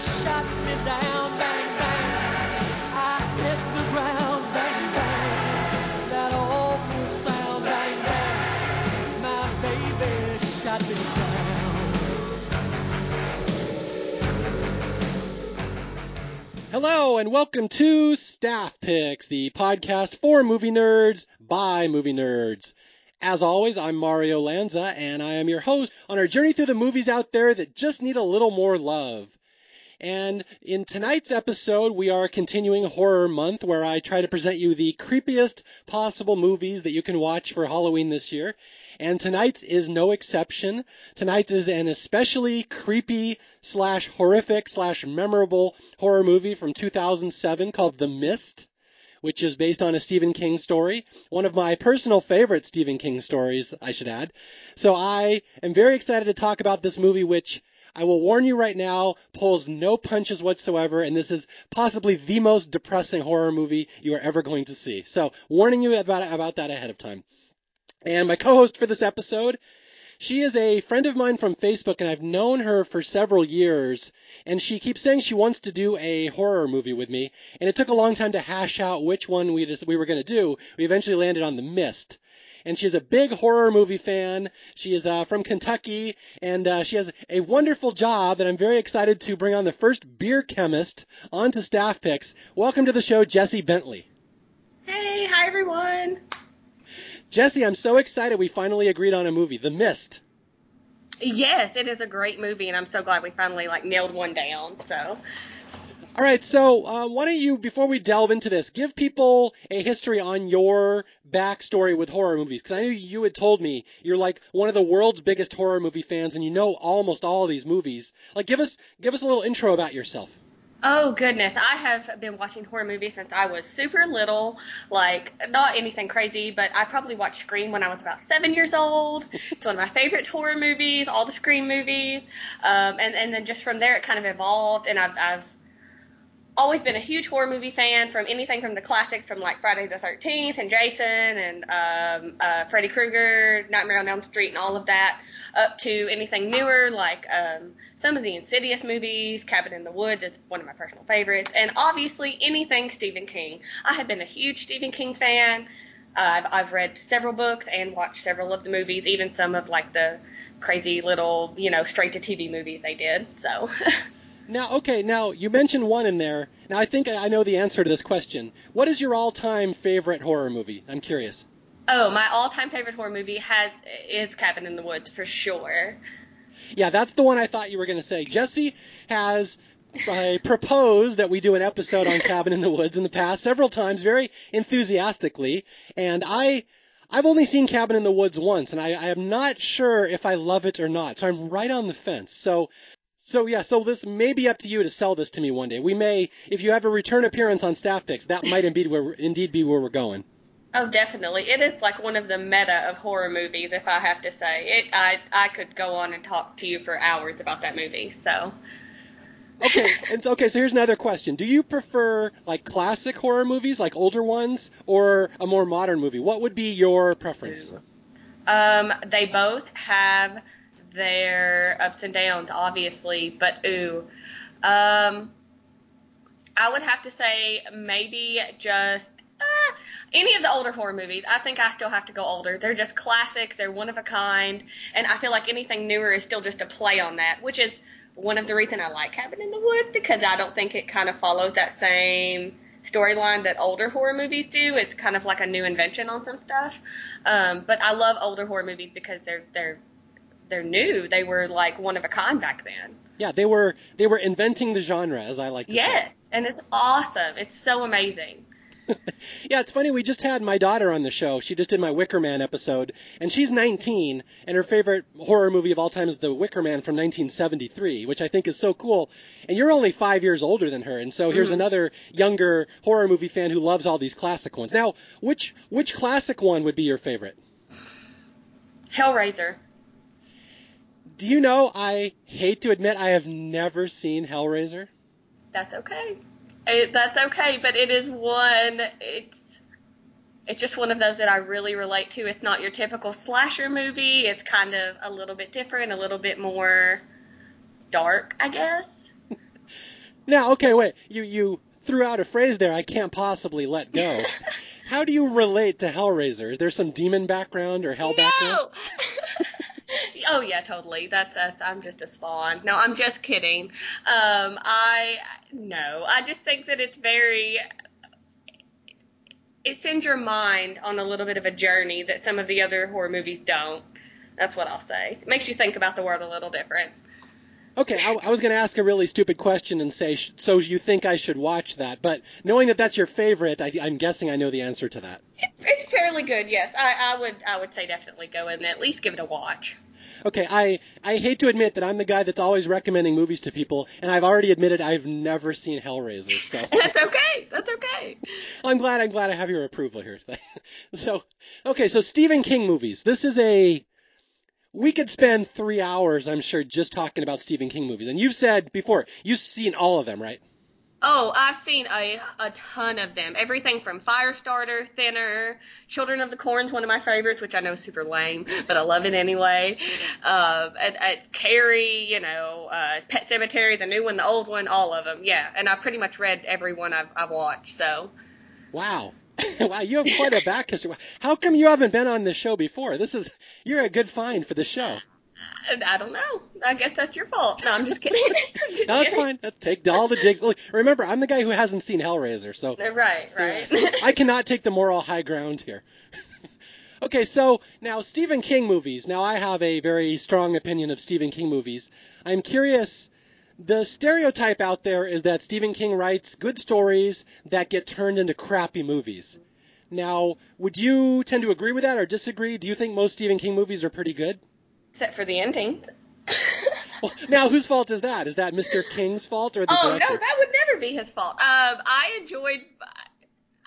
just shot me down, bang, bang. I hit the ground, bang, bang. That awful sound, bang, bang. My baby shot me down. Hello and welcome to Staff Picks, the podcast for movie nerds by movie nerds. As always, I'm Mario Lanza, and I am your host on our journey through the movies out there that just need a little more love. And in tonight's episode, we are continuing Horror Month, where I try to present you the creepiest possible movies that you can watch for Halloween this year. And tonight's is no exception. Tonight's is an especially creepy slash horrific slash memorable horror movie from 2007 called The Mist, which is based on a Stephen King story, one of my personal favorite Stephen King stories, I should add. So I am very excited to talk about this movie, which I will warn you right now, pulls no punches whatsoever, and this is possibly the most depressing horror movie you are ever going to see. So warning you about that ahead of time. And my co-host for this episode, she is a friend of mine from Facebook, and I've known her for several years, and she keeps saying she wants to do a horror movie with me, and it took a long time to hash out which one we were going to do. We eventually landed on The Mist, and she's a big horror movie fan. She is from Kentucky, and she has a wonderful job that I'm very excited to bring on the first beer chemist onto Staff Picks. Welcome to the show, Jessie Bentley. Hey, hi everyone. Jessie, I'm so excited we finally agreed on a movie, The Mist. Yes, it is a great movie, and I'm so glad we finally nailed one down. So, all right, so why don't you, before we delve into this, give people a history on your backstory with horror movies, because I knew you had told me you're one of the world's biggest horror movie fans, and you know almost all these movies. Give us a little intro about yourself. Oh, goodness. I have been watching horror movies since I was super little, not anything crazy, but I probably watched Scream when I was about 7 years old. It's one of my favorite horror movies, all the Scream movies, and then just from there it kind of evolved, and I've always been a huge horror movie fan, from anything from the classics, from Friday the 13th and Jason and Freddy Krueger, Nightmare on Elm Street and all of that, up to anything newer some of the Insidious movies. Cabin in the Woods is one of my personal favorites, and obviously anything Stephen King. I have been a huge Stephen King fan. I've read several books and watched several of the movies, even some of the crazy little straight to TV movies they did. So. Now, you mentioned one in there. Now, I think I know the answer to this question. What is your all-time favorite horror movie? I'm curious. Oh, my all-time favorite horror movie is Cabin in the Woods, for sure. Yeah, that's the one I thought you were going to say. Jessie has proposed that we do an episode on Cabin in the Woods in the past several times, very enthusiastically, and I've only seen Cabin in the Woods once, and I am not sure if I love it or not, so I'm right on the fence. So this may be up to you to sell this to me one day. We may, if you have a return appearance on Staff Picks, that might indeed be where we're going. Oh, definitely. It is one of the meta of horror movies, if I have to say. I could go on and talk to you for hours about that movie, so. Okay, so here's another question. Do you prefer, classic horror movies, older ones, or a more modern movie? What would be your preference? They both have their ups and downs, obviously, but I would have to say maybe just any of the older horror movies. I think I still have to go older. They're just classics. They're one of a kind, and I feel like anything newer is still just a play on that, which is one of the reasons I like Cabin in the Woods, because I don't think it kind of follows that same storyline that older horror movies do. It's kind of like a new invention on some stuff, but I love older horror movies because they're new. They were one of a kind back then. Yeah, they were inventing the genre, as I like to say. Yes, and it's awesome. It's so amazing. Yeah, it's funny. We just had my daughter on the show. She just did my Wicker Man episode, and she's 19, and her favorite horror movie of all time is The Wicker Man from 1973, which I think is so cool. And you're only 5 years older than her, and so here's another younger horror movie fan who loves all these classic ones. Now, which classic one would be your favorite? Hellraiser. Do you know, I hate to admit, I have never seen Hellraiser. That's okay. But it is one, it's just one of those that I really relate to. It's not your typical slasher movie. It's kind of a little bit different, a little bit more dark, I guess. Now, okay, wait. You threw out a phrase there, I can't possibly let go. How do you relate to Hellraiser? Is there some demon background or hell background? Oh, yeah, totally. That's I'm just a spawn. No, I'm just kidding. I just think that it's very... It sends your mind on a little bit of a journey that some of the other horror movies don't. That's what I'll say. It makes you think about the world a little different. Okay, I was going to ask a really stupid question and say, so you think I should watch that? But knowing that that's your favorite, I'm guessing I know the answer to that. It's fairly good, yes. I would say definitely go in and at least give it a watch. Okay, I hate to admit that I'm the guy that's always recommending movies to people, and I've already admitted I've never seen Hellraiser. So. That's okay. I'm glad I have your approval here. So, okay, so Stephen King movies. This is a... We could spend 3 hours, I'm sure, just talking about Stephen King movies. And you've said before, you've seen all of them, right? Oh, I've seen a ton of them. Everything from Firestarter, Thinner, Children of the Corn's, one of my favorites, which I know is super lame, but I love it anyway. Carrie, Pet Sematary, the new one, the old one, all of them. Yeah, and I've pretty much read every one I've watched, so. Wow. Wow, you have quite a back history. How come you haven't been on this show before? You're a good find for the show. I don't know. I guess that's your fault. No, I'm just kidding. No, that's fine. Take all the digs. Look, remember, I'm the guy who hasn't seen Hellraiser, so... Right. I cannot take the moral high ground here. Okay, so now Stephen King movies. Now, I have a very strong opinion of Stephen King movies. I'm curious... The stereotype out there is that Stephen King writes good stories that get turned into crappy movies. Now, would you tend to agree with that or disagree? Do you think most Stephen King movies are pretty good? Except for the endings. Well, now, whose fault is that? Is that Mr. King's fault or the director? Oh, no, that would never be his fault.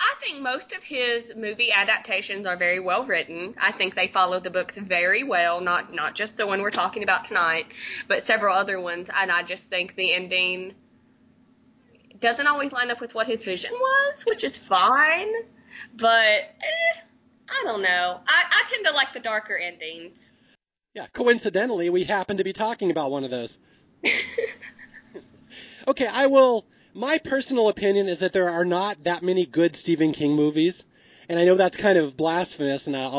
I think most of his movie adaptations are very well written. I think they follow the books very well, not just the one we're talking about tonight, but several other ones. And I just think the ending doesn't always line up with what his vision was, which is fine. But I don't know. I tend to like the darker endings. Yeah, coincidentally, we happen to be talking about one of those. Okay, my personal opinion is that there are not that many good Stephen King movies, and I know that's kind of blasphemous, and I'm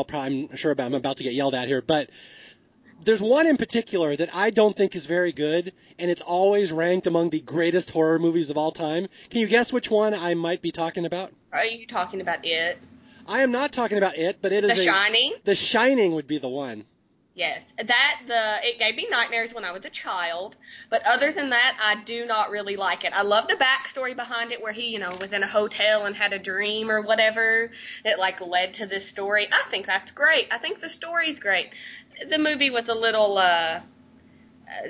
about to get yelled at here, but there's one in particular that I don't think is very good, and it's always ranked among the greatest horror movies of all time. Can you guess which one I might be talking about? Are you talking about It? I am not talking about It, but it is The Shining? The Shining would be the one. Yes, it gave me nightmares when I was a child, but other than that, I do not really like it. I love the backstory behind it where he, was in a hotel and had a dream or whatever that, led to this story. I think that's great. I think the story's great. The movie was a little,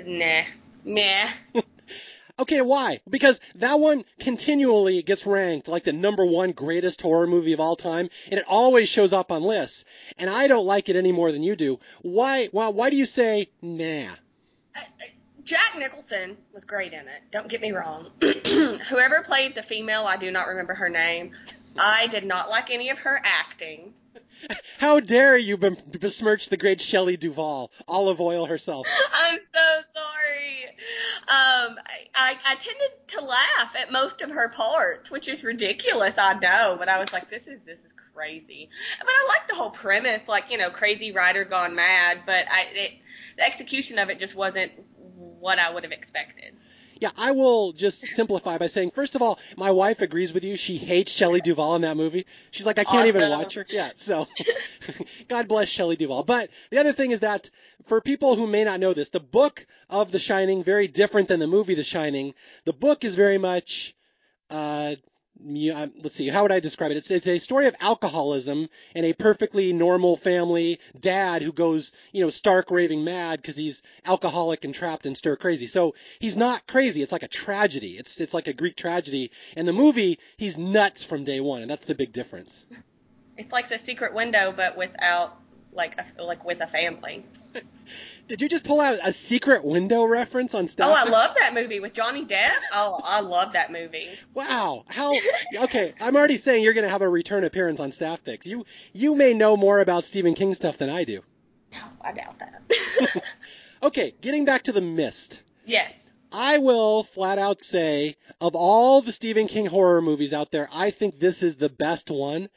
meh. Okay, why? Because that one continually gets ranked like the #1 greatest horror movie of all time, and it always shows up on lists. And I don't like it any more than you do. Why? Well, why do you say nah? Jack Nicholson was great in it. Don't get me wrong. Whoever played the female, I do not remember her name. I did not like any of her acting. How dare you besmirch the great Shelley Duvall, olive oil herself. I'm so sorry. I tended to laugh at most of her parts, which is ridiculous, I know, but I was like, this is crazy. But I like the whole premise, crazy writer gone mad, but the execution of it just wasn't what I would have expected. Yeah, I will just simplify by saying, first of all, my wife agrees with you. She hates Shelley Duvall in that movie. She's like, I can't even watch her. Yeah, so God bless Shelley Duvall. But the other thing is that for people who may not know this, the book of The Shining, very different than the movie The Shining. The book is very much, let's see, how would I describe it? It's a story of alcoholism and a perfectly normal family dad who goes, stark raving mad because he's alcoholic and trapped and stir crazy. So he's not crazy. It's like a tragedy. It's like a Greek tragedy. And the movie, he's nuts from day one, and that's the big difference. It's like The Secret Window, but without with a family. Did you just pull out a Secret Window reference on Staff Picks? Oh, I love that movie with Johnny Depp. Oh, I love that movie. Wow. Okay, I'm already saying you're going to have a return appearance on Staff Picks. You may know more about Stephen King stuff than I do. No, I doubt that. Okay, getting back to The Mist. Yes. I will flat out say, of all the Stephen King horror movies out there, I think this is the best one.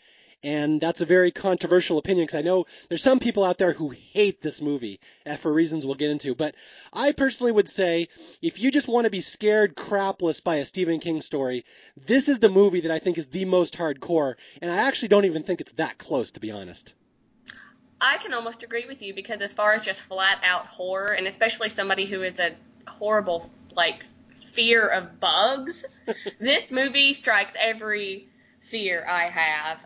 And that's a very controversial opinion, because I know there's some people out there who hate this movie, for reasons we'll get into. But I personally would say, if you just want to be scared crapless by a Stephen King story, this is the movie that I think is the most hardcore. And I actually don't even think it's that close, to be honest. I can almost agree with you, because as far as just flat-out horror, and especially somebody who is a horrible, like, fear of bugs, this movie strikes every fear I have,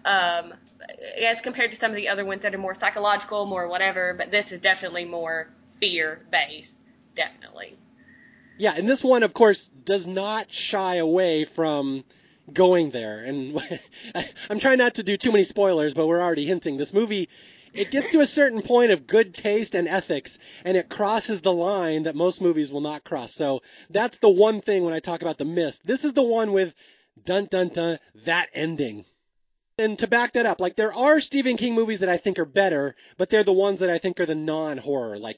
as compared to some of the other ones that are more psychological, more whatever, but this is definitely more fear-based, definitely. Yeah, and this one, of course, does not shy away from going there, and I'm trying not to do too many spoilers, but we're already hinting. This movie, it gets to a certain point of good taste and ethics, and it crosses the line that most movies will not cross, so that's the one thing when I talk about The Mist. This is the one with dun-dun-dun, that ending. And to back that up, like, there are Stephen King movies that I think are better, but they're the ones that I think are the non-horror, like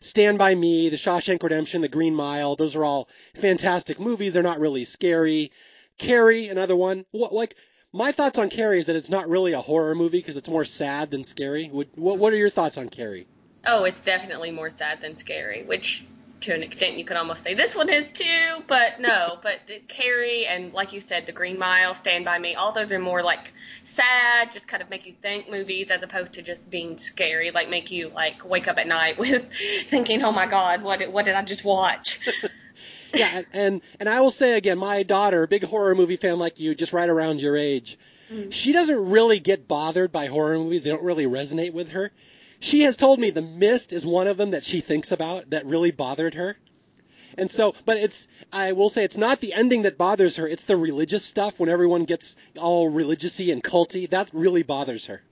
Stand By Me, The Shawshank Redemption, The Green Mile. Those are all fantastic movies. They're not really scary. Carrie, another one. Like, my thoughts on Carrie is that it's not really a horror movie because it's more sad than scary. What are your thoughts on Carrie? Oh, it's definitely more sad than scary, which, to an extent, you could almost say this one is too, but no. But Carrie and, like you said, The Green Mile, Stand By Me, all those are more like sad, just kind of make you think movies, as opposed to just being scary, like make you like wake up at night with thinking, oh my God, what did I just watch? Yeah, and I will say again, my daughter, big horror movie fan like you, just right around your age, she doesn't really get bothered by horror movies. They don't really resonate with her. She has told me The Mist is one of them that she thinks about that really bothered her. And so, but I will say it's not the ending that bothers her. It's the religious stuff when everyone gets all religious-y and culty. That really bothers her.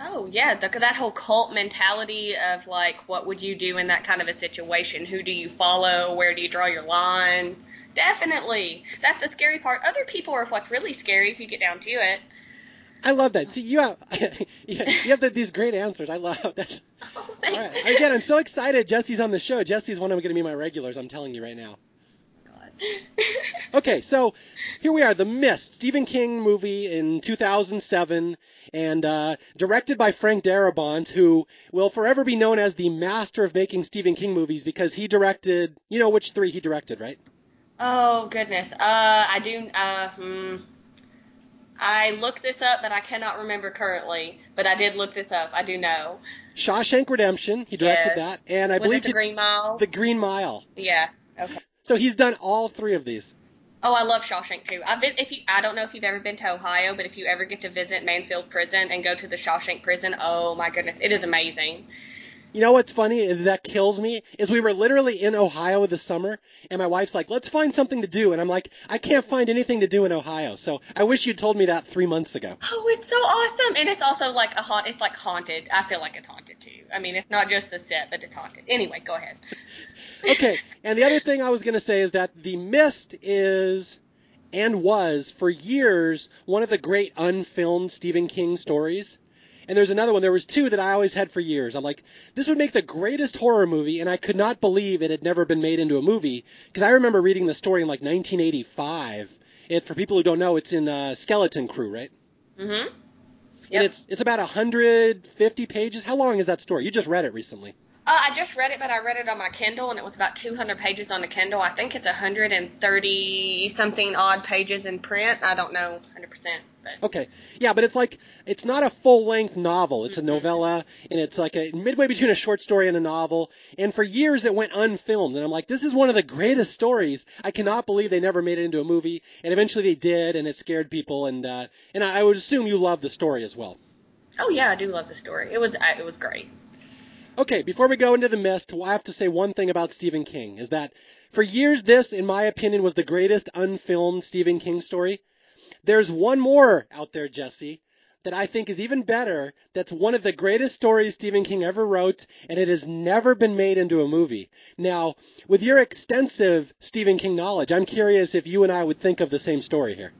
Oh, yeah. That whole cult mentality of, like, what would you do in that kind of a situation? Who do you follow? Where do you draw your lines? Definitely. That's the scary part. Other people are what's really scary if you get down to it. I love that. See, you have these great answers. I love that. Oh, thanks. All right. Again, I'm so excited Jessie's on the show. Jessie's one of going to be my regulars, I'm telling you right now. God. Okay, so here we are, The Mist, Stephen King movie in 2007, and directed by Frank Darabont, who will forever be known as the master of making Stephen King movies because he directed, you know which three he directed, right? Oh, goodness. I do, I looked this up, but I cannot remember currently. But I did look this up. I do know. Shawshank Redemption. He directed that, and I believe The Green Mile. The Green Mile. Yeah. Okay. So he's done all three of these. Oh, I love Shawshank too. I don't know if you've ever been to Ohio, but if you ever get to visit Mansfield Prison and go to the Shawshank Prison, oh my goodness, it is amazing. You know what's funny is that kills me is we were literally in Ohio this summer, and my wife's like, let's find something to do. And I'm like, I can't find anything to do in Ohio. So I wish you'd told me that 3 months ago. Oh, it's so awesome. And it's also like it's like haunted. I feel like it's haunted too. I mean, it's not just a set, but it's haunted. Anyway, go ahead. Okay. And the other thing I was going to say is that The Mist is and was for years one of the great unfilmed Stephen King stories. And there's another one. There was two that I always had for years. I'm like, this would make the greatest horror movie, and I could not believe it had never been made into a movie, because I remember reading the story in, like, 1985. It, for people who don't know, it's in Skeleton Crew, right? Mm-hmm. Yep. And it's about 150 pages. How long is that story? You just read it recently. I just read it, but I read it on my Kindle, and it was about 200 pages on the Kindle. I think it's 130-something odd pages in print. I don't know 100%. But. Okay. Yeah, but it's like, it's not a full-length novel. It's a novella, and it's like a midway between a short story and a novel. And for years, it went unfilmed. And I'm like, this is one of the greatest stories. I cannot believe they never made it into a movie. And eventually they did, and it scared people. And I would assume you love the story as well. Oh, yeah, I do love the story. It was great. Okay, before we go into The Mist, I have to say one thing about Stephen King, is that for years this, in my opinion, was the greatest unfilmed Stephen King story. There's one more out there, Jesse, that I think is even better, that's one of the greatest stories Stephen King ever wrote, and it has never been made into a movie. Now, with your extensive Stephen King knowledge, I'm curious if you and I would think of the same story here.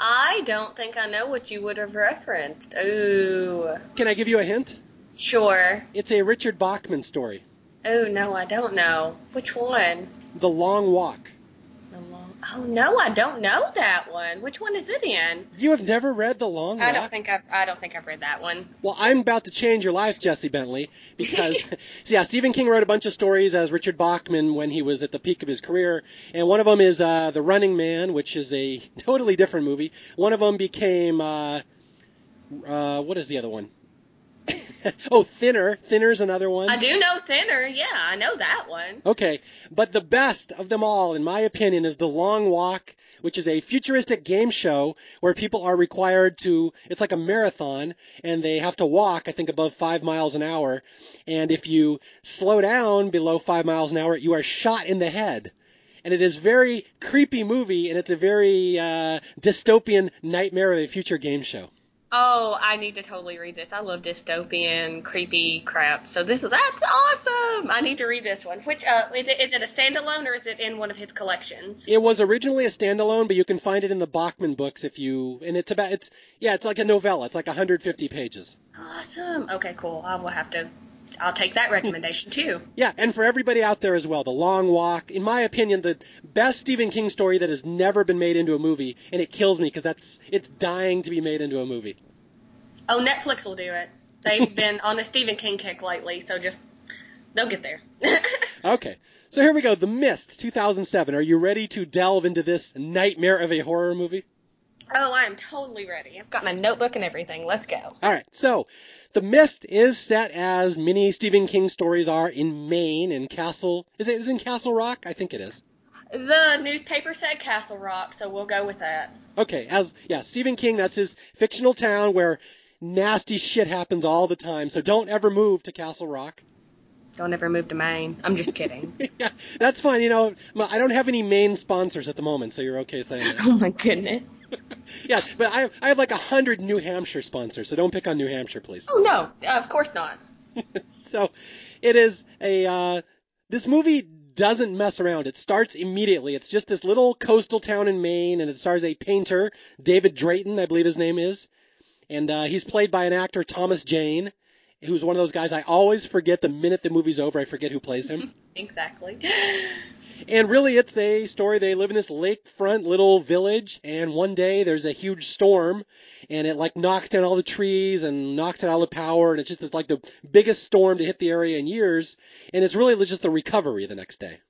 I don't think I know what you would have referenced. Ooh. Can I give you a hint? Sure. It's a Richard Bachman story. Oh, no, I don't know. Which one? The Long Walk. Oh, no, I don't know that one. Which one is it in? You have never read The Long Walk? I don't think I've read that one. Well, I'm about to change your life, Jessie Bentley, because Stephen King wrote a bunch of stories as Richard Bachman when he was at the peak of his career, and one of them is The Running Man, which is a totally different movie. One of them became what is the other one? Oh, Thinner. Thinner's another one. I do know Thinner. Yeah, I know that one. Okay. But the best of them all, in my opinion, is The Long Walk, which is a futuristic game show where people are required to, it's like a marathon, and they have to walk, I think, above 5 miles an hour. And if you slow down below 5 miles an hour, you are shot in the head. And it is a very creepy movie, and it's a very dystopian nightmare of a future game show. Oh, I need to totally read this. I love dystopian, creepy crap. So that's awesome. I need to read this one. Which is it a standalone or is it in one of his collections? It was originally a standalone, but you can find it in the Bachman books if you. And it's like a novella. It's like 150 pages. Awesome. Okay, cool. I will have to. I'll take that recommendation too. Yeah, and for everybody out there as well, The Long Walk, in my opinion, the best Stephen King story that has never been made into a movie, and it kills me because it's dying to be made into a movie. Oh, Netflix will do it. They've been on a Stephen King kick lately, so just they'll get there. Okay, so here we go. The Mist, 2007. Are you ready to delve into this nightmare of a horror movie? Oh, I'm totally ready. I've got my notebook and everything. Let's go. All right. So, The Mist is set, as many Stephen King stories are, in Maine, in Castle. Is it in Castle Rock? I think it is. The newspaper said Castle Rock, so we'll go with that. Okay. Stephen King, that's his fictional town where nasty shit happens all the time. So don't ever move to Castle Rock. Don't ever move to Maine. I'm just kidding. Yeah, that's fine. You know, I don't have any Maine sponsors at the moment, so you're okay saying that. Oh, my goodness. Yeah, but I have like 100 New Hampshire sponsors, so don't pick on New Hampshire, please. Oh, no. Of course not. So it is this movie doesn't mess around. It starts immediately. It's just this little coastal town in Maine, and it stars a painter, David Drayton, I believe his name is. And he's played by an actor, Thomas Jane, who's one of those guys I always forget the minute the movie's over. I forget who plays him. Exactly. And really, it's a story. They live in this lakefront little village, and one day there's a huge storm, and it like knocks down all the trees and knocks out all the power, and it's just like the biggest storm to hit the area in years. And it's really just the recovery the next day.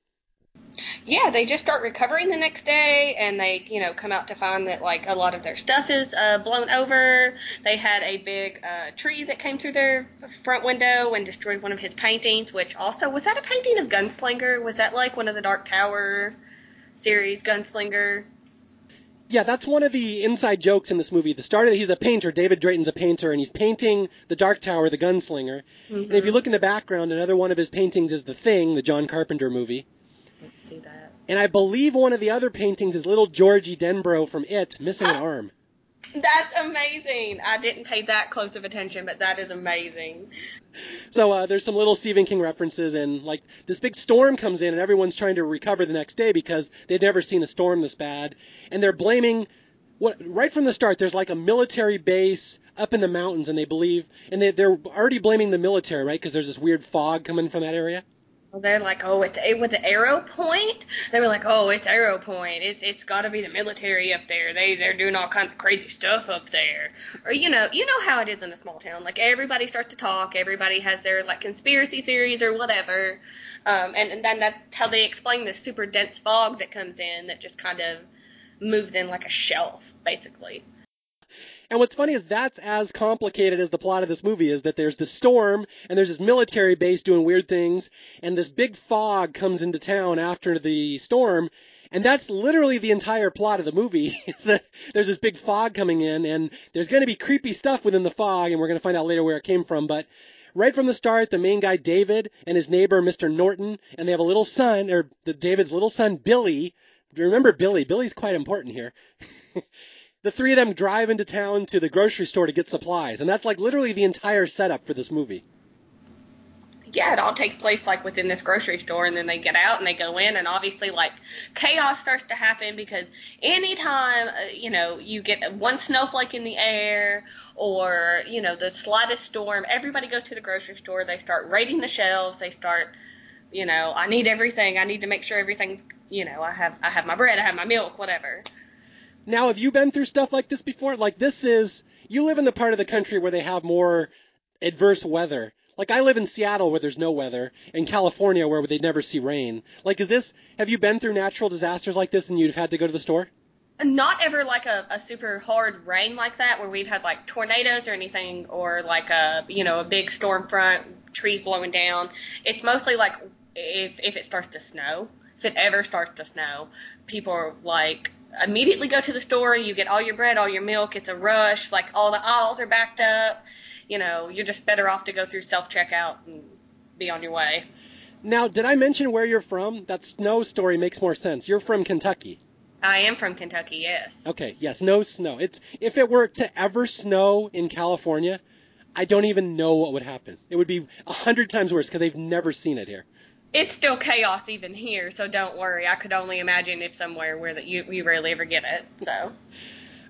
Yeah, they just start recovering the next day, and they, come out to find that, like, a lot of their stuff is blown over. They had a big tree that came through their front window and destroyed one of his paintings, which also, was that a painting of Gunslinger? Was that, like, one of the Dark Tower series, Gunslinger? Yeah, that's one of the inside jokes in this movie. The start of it, he's a painter. David Drayton's a painter, and he's painting the Dark Tower, the Gunslinger. Mm-hmm. And if you look in the background, another one of his paintings is The Thing, the John Carpenter movie. Let's see that. And I believe one of the other paintings is little Georgie Denbrough from It, missing an arm. That's amazing. I didn't pay that close of attention, but that is amazing. So there's some little Stephen King references, and like this big storm comes in, and everyone's trying to recover the next day because they've never seen a storm this bad. And they're blaming, right from the start, there's like a military base up in the mountains, and they're already blaming the military, right, because there's this weird fog coming from that area. Well, they're like, oh, it was the Arrow Point. They were like, oh, it's Arrow Point. It's got to be the military up there. They're doing all kinds of crazy stuff up there. Or you know how it is in a small town. Like everybody starts to talk. Everybody has their like conspiracy theories or whatever. And then that's how they explain this super dense fog that comes in that just kind of moves in like a shelf, basically. And what's funny is that's as complicated as the plot of this movie is, that there's this storm, and there's this military base doing weird things, and this big fog comes into town after the storm, and that's literally the entire plot of the movie, is that there's this big fog coming in, and there's going to be creepy stuff within the fog, and we're going to find out later where it came from, but right from the start, the main guy, David, and his neighbor, Mr. Norton, and they have a little son, or David's little son, Billy. Remember Billy? Billy's quite important here. The three of them drive into town to the grocery store to get supplies. And that's like literally the entire setup for this movie. Yeah, it all takes place like within this grocery store, and then they get out and they go in, and obviously like chaos starts to happen because anytime, you get one snowflake in the air or, the slightest storm, everybody goes to the grocery store. They start raiding the shelves. They start You know, I need everything. I need to make sure everything's, you know, I have my bread, I have my milk, whatever. Now, have you been through stuff like this before? Like, this is, you live in the part of the country where they have more adverse weather. Like, I live in Seattle where there's no weather, and California where they never see rain. Like, is this, have you been through natural disasters like this and you've had to go to the store? Not ever like a super hard rain like that where we've had like tornadoes or anything, or like a, you know, a big storm front, trees blowing down. It's mostly like if it starts to snow, if it ever starts to snow, people are like immediately go to the store. You get all your bread, all your milk. It's a rush. Like all the aisles are backed up. You know, you're just better off to go through self-checkout and be on your way. Now, did I mention where you're from? That snow story makes more sense. You're from Kentucky. I am from Kentucky, yes. Okay, yes, no snow. It's, if it were to ever snow in California, I don't even know what would happen. It would be 100 times worse because they've never seen it here. It's still chaos even here, so don't worry. I could only imagine if somewhere where that you rarely ever get it. So.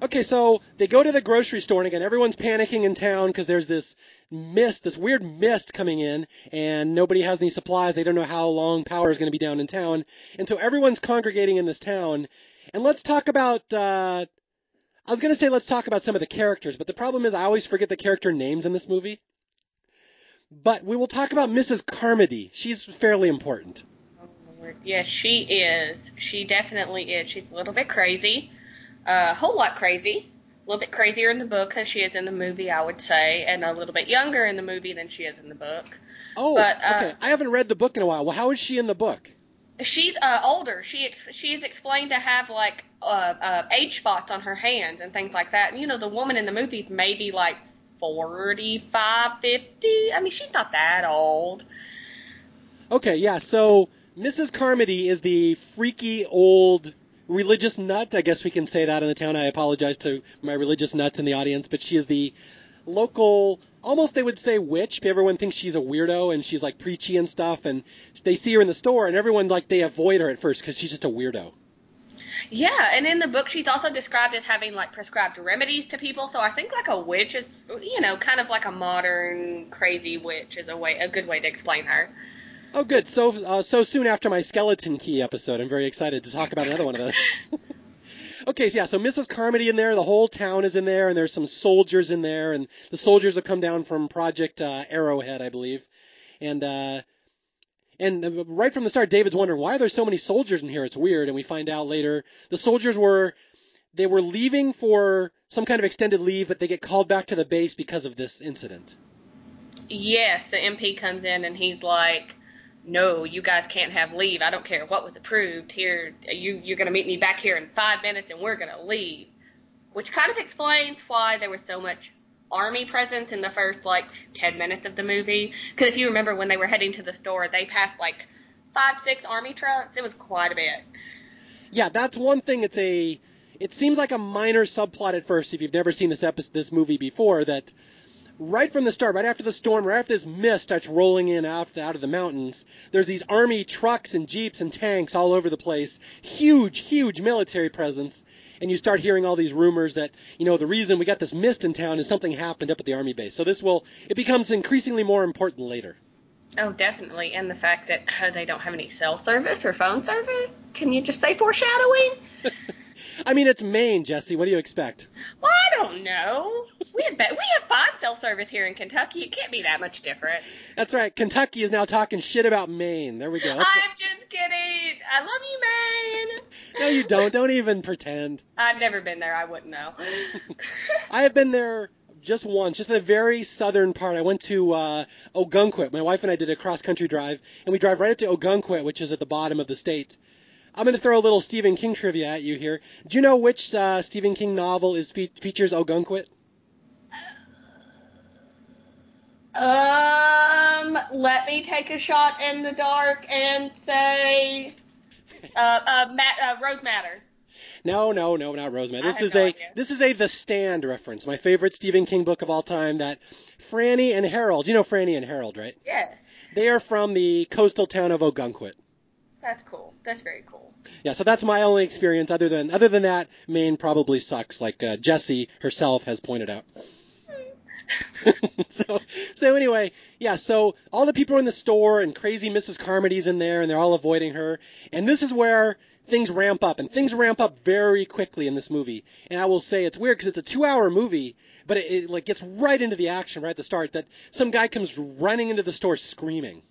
Okay, so they go to the grocery store, and again, everyone's panicking in town because there's this mist, this weird mist coming in, and nobody has any supplies. They don't know how long power is going to be down in town. And so everyone's congregating in this town. And let's talk about, I was going to say let's talk about some of the characters, but the problem is I always forget the character names in this movie. But we will talk about Mrs. Carmody. She's fairly important. Oh, Lord. Yes, she is. She definitely is. She's a little bit crazy, a whole lot crazy, a little bit crazier in the book than she is in the movie, I would say, and a little bit younger in the movie than she is in the book. Oh, but, okay. I haven't read the book in a while. Well, how is she in the book? She's older. She is explained to have, like, age spots on her hands and things like that. And, you know, the woman in the movie is maybe, like, 45, 50. I mean, she's not that old. Okay, yeah. So Mrs. Carmody is the freaky old religious nut. I guess we can say that in the town. I apologize to my religious nuts in the audience. But she is the local, almost they would say witch, but everyone thinks she's a weirdo and she's like preachy and stuff, and they see her in the store and everyone, like, they avoid her at first because she's just a weirdo. Yeah, and in the book she's also described as having, like, prescribed remedies to people, so I think, like, a witch is, you know, kind of like a modern crazy witch is a good way to explain her. Oh, good. So so soon after my Skeleton Key episode, I'm very excited to talk about another one of those. Okay, so yeah, so Mrs. Carmody in there, the whole town is in there, and there's some soldiers in there, and the soldiers have come down from Project Arrowhead, I believe. And right from the start, David's wondering, why are there so many soldiers in here? It's weird, and we find out later the soldiers were leaving for some kind of extended leave, but they get called back to the base because of this incident. Yes, the MP comes in, and he's like, no, you guys can't have leave. I don't care what was approved here. You're going to meet me back here in 5 minutes and we're going to leave. Which kind of explains why there was so much army presence in the first, like, 10 minutes of the movie. Because if you remember when they were heading to the store, they passed, like, 5, 6 army trucks. It was quite a bit. Yeah, that's one thing. It seems like a minor subplot at first if you've never seen this movie before, that right from the start, right after the storm, right after this mist starts rolling in out of the mountains, there's these army trucks and jeeps and tanks all over the place. Huge, huge military presence. And you start hearing all these rumors that, you know, the reason we got this mist in town is something happened up at the army base. So it becomes increasingly more important later. Oh, definitely. And the fact that they don't have any cell service or phone service. Can you just say foreshadowing? I mean, it's Maine, Jessie. What do you expect? Well, I don't know. We have 5 cell service here in Kentucky. It can't be that much different. That's right. Kentucky is now talking shit about Maine. There we go. I'm just kidding. I love you, Maine. No, you don't. Don't even pretend. I've never been there. I wouldn't know. I have been there just once, just in the very southern part. I went to Ogunquit. My wife and I did a cross-country drive, and we drive right up to Ogunquit, which is at the bottom of the state. I'm going to throw a little Stephen King trivia at you here. Do you know which Stephen King novel features Ogunquit? Let me take a shot in the dark and say Rose Matter. No, not Rose Matter. This is a The Stand reference, my favorite Stephen King book of all time. That Franny and Harold. You know Franny and Harold, right? Yes. They are from the coastal town of Ogunquit. That's cool. That's very cool. Yeah, so that's my only experience. Other than that, Maine probably sucks, like Jessie herself has pointed out. So anyway, yeah, so all the people are in the store, and crazy Mrs. Carmody's in there, and they're all avoiding her. And this is where things ramp up, and things ramp up very quickly in this movie. And I will say it's weird because it's a 2-hour movie, but it like gets right into the action right at the start, that some guy comes running into the store screaming.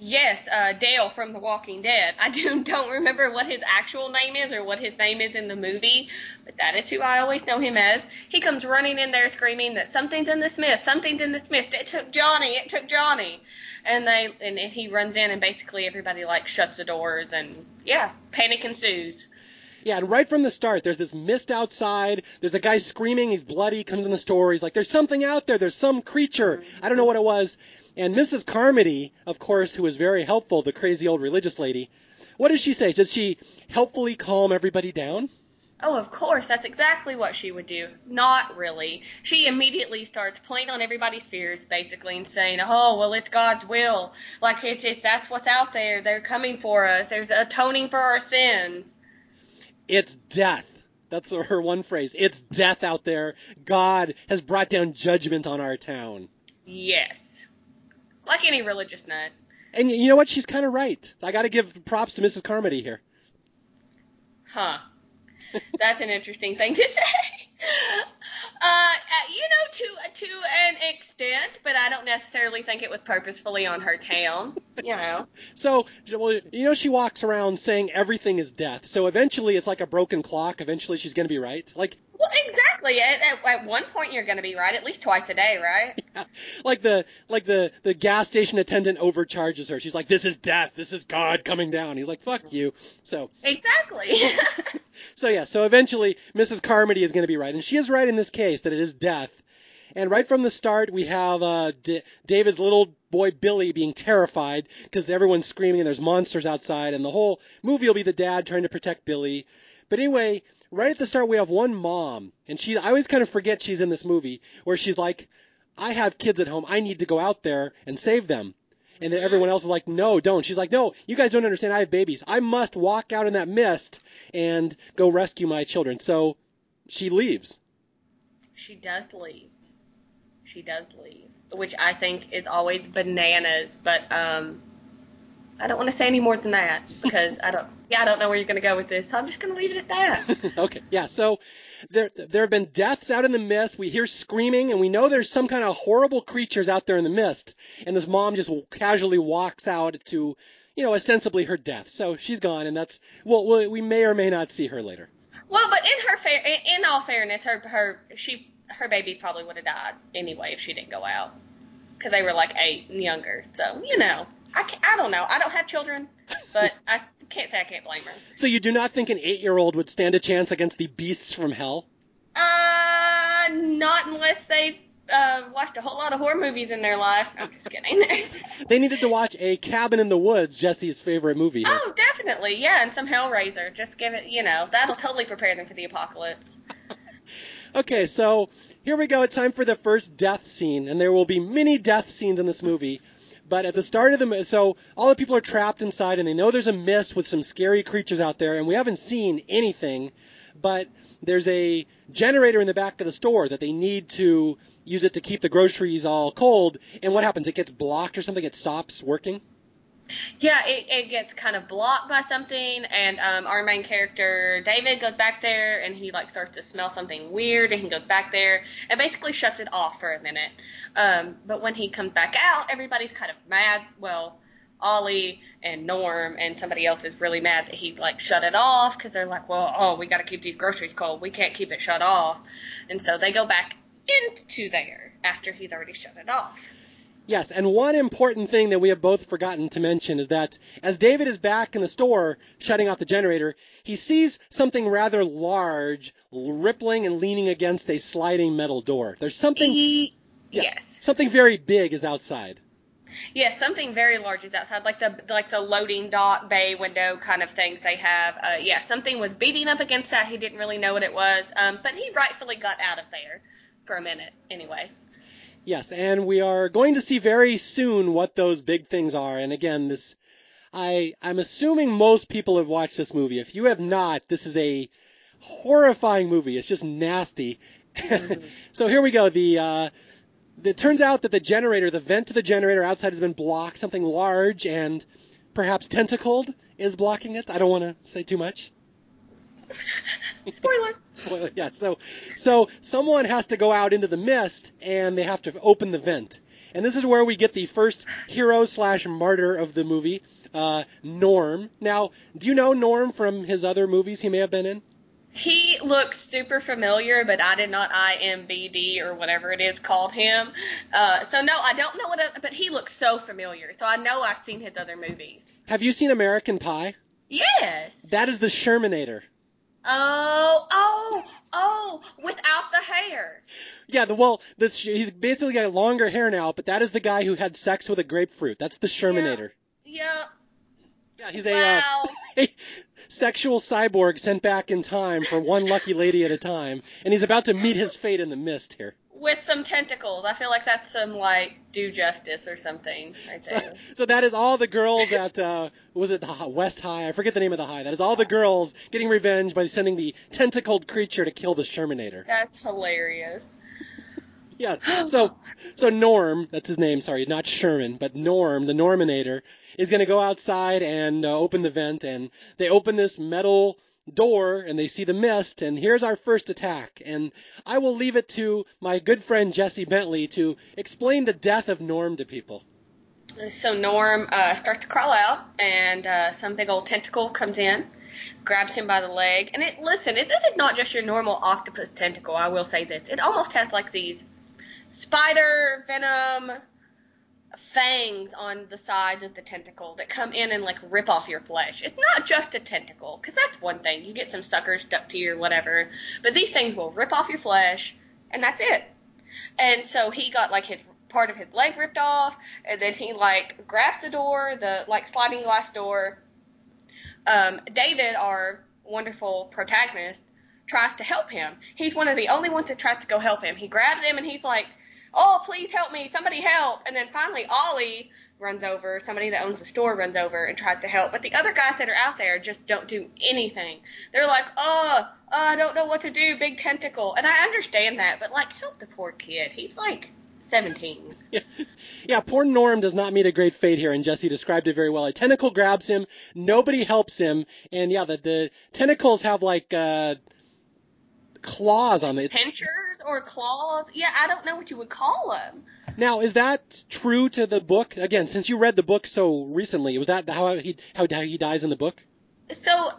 Yes, Dale from The Walking Dead. I don't remember what his actual name is or what his name is in the movie, but that is who I always know him as. He comes running in there screaming that something's in this mist, something's in this mist, it took Johnny. And he runs in and basically everybody like shuts the doors and yeah, panic ensues. Yeah, and right from the start, there's this mist outside, there's a guy screaming, he's bloody, comes in the store, he's like, there's something out there, there's some creature, I don't know what it was. And Mrs. Carmody, of course, who is very helpful, the crazy old religious lady, what does she say? Does she helpfully calm everybody down? Oh, of course. That's exactly what she would do. Not really. She immediately starts playing on everybody's fears, basically, and saying, oh, well, it's God's will. Like, it's that's what's out there. They're coming for us. There's atoning for our sins. It's death. That's her one phrase. It's death out there. God has brought down judgment on our town. Yes. Like any religious nut. And you know what? She's kind of right. I got to give props to Mrs. Carmody here. Huh. That's an interesting thing to say. To an extent, but I don't necessarily think it was purposefully on her town, you know. So, well, you know, she walks around saying everything is death. So eventually it's like a broken clock. Eventually she's going to be right. Like, well, exactly. At one point you're going to be right at least twice a day, right? Yeah. Like the gas station attendant overcharges her. She's like, "This is death. This is God coming down." He's like, "Fuck you." So exactly. So yeah, so eventually Mrs. Carmody is going to be right, and she is right in this case that it is death. And right from the start, we have David's little boy Billy being terrified because everyone's screaming and there's monsters outside, and the whole movie will be the dad trying to protect Billy. But anyway, right at the start, we have one mom, and I always kind of forget she's in this movie, where she's like, "I have kids at home. I need to go out there and save them." And then everyone else is like, "No, don't." She's like, "No, you guys don't understand. I have babies. I must walk out in that mist and go rescue my children." So she leaves. She does leave, which I think is always bananas. But I don't want to say any more than that because I don't know where you're going to go with this. So I'm just going to leave it at that. Okay. Yeah. So there have been deaths out in the mist. We hear screaming, and we know there's some kind of horrible creatures out there in the mist. And this mom just casually walks out to, you know, ostensibly her death. So she's gone, and that's, well, we may or may not see her later. Well, but in all fairness, her baby probably would have died anyway if she didn't go out because they were like 8 and younger. So you know, I don't know. I don't have children, but I can't say I can't blame her. So you do not think an 8-year-old would stand a chance against the beasts from hell? Not unless they've watched a whole lot of horror movies in their life. I'm just kidding. They needed to watch a Cabin in the Woods, Jessie's favorite movie. Here. Oh, definitely, yeah, and some Hellraiser. Just give it, you know, that'll totally prepare them for the apocalypse. Okay, so here we go. It's time for the first death scene, and there will be many death scenes in this movie. But at the start of so all the people are trapped inside, and they know there's a mist with some scary creatures out there, and we haven't seen anything, but there's a generator in the back of the store that they need to use it to keep the groceries all cold, and what happens? It gets blocked or something? It stops working? Yeah, it gets kind of blocked by something, and our main character, David, goes back there, and he, like, starts to smell something weird, and he goes back there and basically shuts it off for a minute. But when he comes back out, everybody's kind of mad. Well, Ollie and Norm and somebody else is really mad that he, like, shut it off because they're like, well, oh, we got to keep these groceries cold. We can't keep it shut off. And so they go back into there after he's already shut it off. Yes, and one important thing that we have both forgotten to mention is that as David is back in the store shutting off the generator, he sees something rather large rippling and leaning against a sliding metal door. There's something... something very big is outside. Yes, something very large is outside, like the loading dock bay window kind of things they have. Something was beating up against that. He didn't really know what it was, but he rightfully got out of there for a minute anyway. Yes, and we are going to see very soon what those big things are. And again, this, I'm assuming most people have watched this movie. If you have not, this is a horrifying movie. It's just nasty. Mm-hmm. So here we go. It turns out that the vent to the generator outside has been blocked. Something large and perhaps tentacled is blocking it. I don't want to say too much. Spoiler. Spoiler, yeah. So someone has to go out into the mist, and they have to open the vent. And this is where we get the first hero/martyr of the movie, Norm. Now, do you know Norm from his other movies he may have been in? He looked super familiar, but I did not IMBD or whatever it is called him. So, no, I don't know but he looks so familiar. So I know I've seen his other movies. Have you seen American Pie? Yes. That is the Shermanator. Oh, without the hair. Yeah, he's basically got longer hair now, but that is the guy who had sex with a grapefruit. That's the Shermanator. Yeah. Yeah, he's a sexual cyborg sent back in time for one lucky lady at a time, and he's about to meet his fate in the mist here. With some tentacles. I feel like that's some, do justice or something right there. So that is all the girls at, was it West High? I forget the name of the high. That is all the girls getting revenge by sending the tentacled creature to kill the Shermanator. That's hilarious. Yeah, so Norm, that's his name, sorry, not Sherman, but Norm, the Norminator, is going to go outside and open the vent, and they open this metal door and they see the mist, and here's our first attack. And I will leave it to my good friend Jessie Bentley to explain the death of Norm to people. So Norm starts to crawl out, and some big old tentacle comes in, grabs him by the leg, and this is not just your normal octopus tentacle, I will say this. It almost has these spider venom fangs on the sides of the tentacle that come in and rip off your flesh. It's not just a tentacle, because that's one thing. You get some suckers stuck to you or whatever, but these things will rip off your flesh, and that's it. And so he got his part of his leg ripped off, and then he grabs the door, the sliding glass door. David, our wonderful protagonist, tries to help him. He's one of the only ones that tries to go help him. He grabs him and he's like, "Oh, please help me, somebody help." And then finally Ollie runs over, somebody that owns the store runs over and tries to help. But the other guys that are out there just don't do anything. They're like, I don't know what to do, big tentacle. And I understand that, but help the poor kid. He's 17. Yeah, poor Norm does not meet a great fate here, and Jessie described it very well. A tentacle grabs him, nobody helps him, and yeah, the tentacles have claws on it. Pinchers or claws? Yeah, I don't know what you would call them. Now, is that true to the book? Again, since you read the book so recently, was that how he dies in the book? So,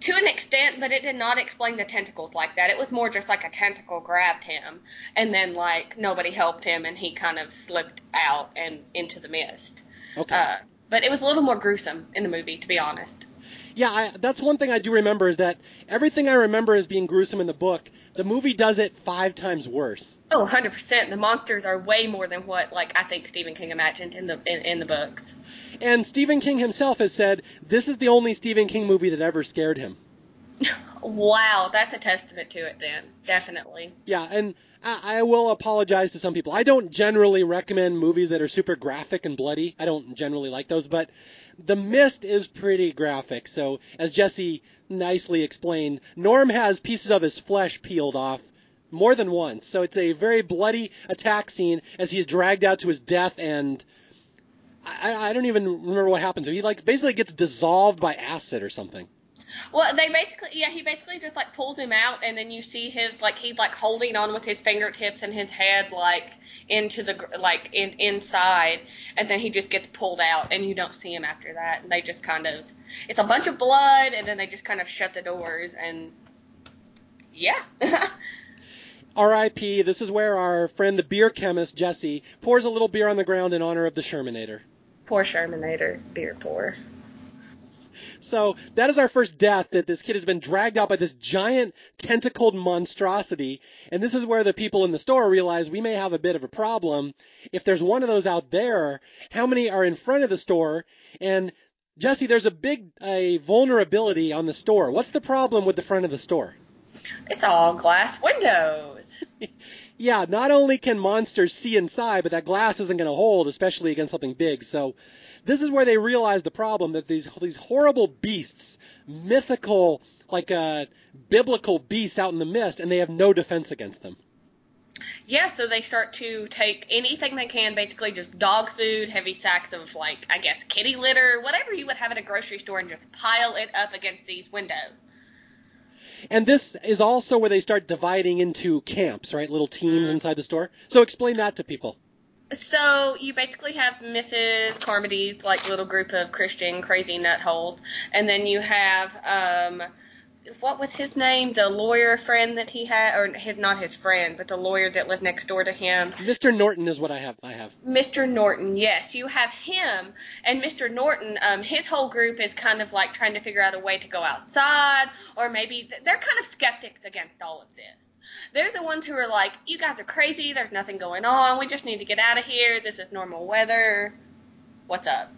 to an extent, but it did not explain the tentacles like that. It was more just a tentacle grabbed him, and then nobody helped him, and he kind of slipped out and into the mist. Okay. But it was a little more gruesome in the movie, to be honest. Yeah, that's one thing I do remember is that everything I remember as being gruesome in the book, the movie does it 5 times worse. Oh, 100%. The monsters are way more than what, I think Stephen King imagined in the books. And Stephen King himself has said this is the only Stephen King movie that ever scared him. Wow, that's a testament to it then, definitely. Yeah, and I will apologize to some people. I don't generally recommend movies that are super graphic and bloody. I don't generally like those, but The Mist is pretty graphic. So, as Jessie nicely explained, Norm has pieces of his flesh peeled off more than once. So it's a very bloody attack scene as he's dragged out to his death, and I don't even remember what happened to him. He basically gets dissolved by acid or something. Well, he basically just pulls him out, and then you see his he's holding on with his fingertips and his head into the inside, and then he just gets pulled out, and you don't see him after that. And they just it's a bunch of blood, and then they just shut the doors, and yeah. R.I.P. This is where our friend the beer chemist Jessie pours a little beer on the ground in honor of the Shermanator. Poor Shermanator, beer pour. So that is our first death, that this kid has been dragged out by this giant tentacled monstrosity. And this is where the people in the store realize we may have a bit of a problem. If there's one of those out there, how many are in front of the store? And Jessie, there's a vulnerability on the store. What's the problem with the front of the store? It's all glass windows. Yeah, not only can monsters see inside, but that glass isn't going to hold, especially against something big. So This is where they realized the problem, that these horrible beasts, mythical, like biblical beasts out in the mist, and they have no defense against them. Yeah, so they start to take anything they can, basically just dog food, heavy sacks of, like, I guess, kitty litter, whatever you would have at a grocery store, and just pile it up against these windows. And this is also where they start dividing into camps, right? Little teams inside the store. So explain that to people. So you basically have Mrs. Carmody's, like, little group of Christian crazy nutholes, and then you have... what was his name? The lawyer friend that he had, or not his friend, but the lawyer that lived next door to him. Mr. Norton is what I have. Mr. Norton, yes. You have him, and Mr. Norton, his whole group is kind of like trying to figure out a way to go outside, or maybe they're kind of skeptics against all of this. They're the ones who are like, you guys are crazy, there's nothing going on, we just need to get out of here, this is normal weather, what's up?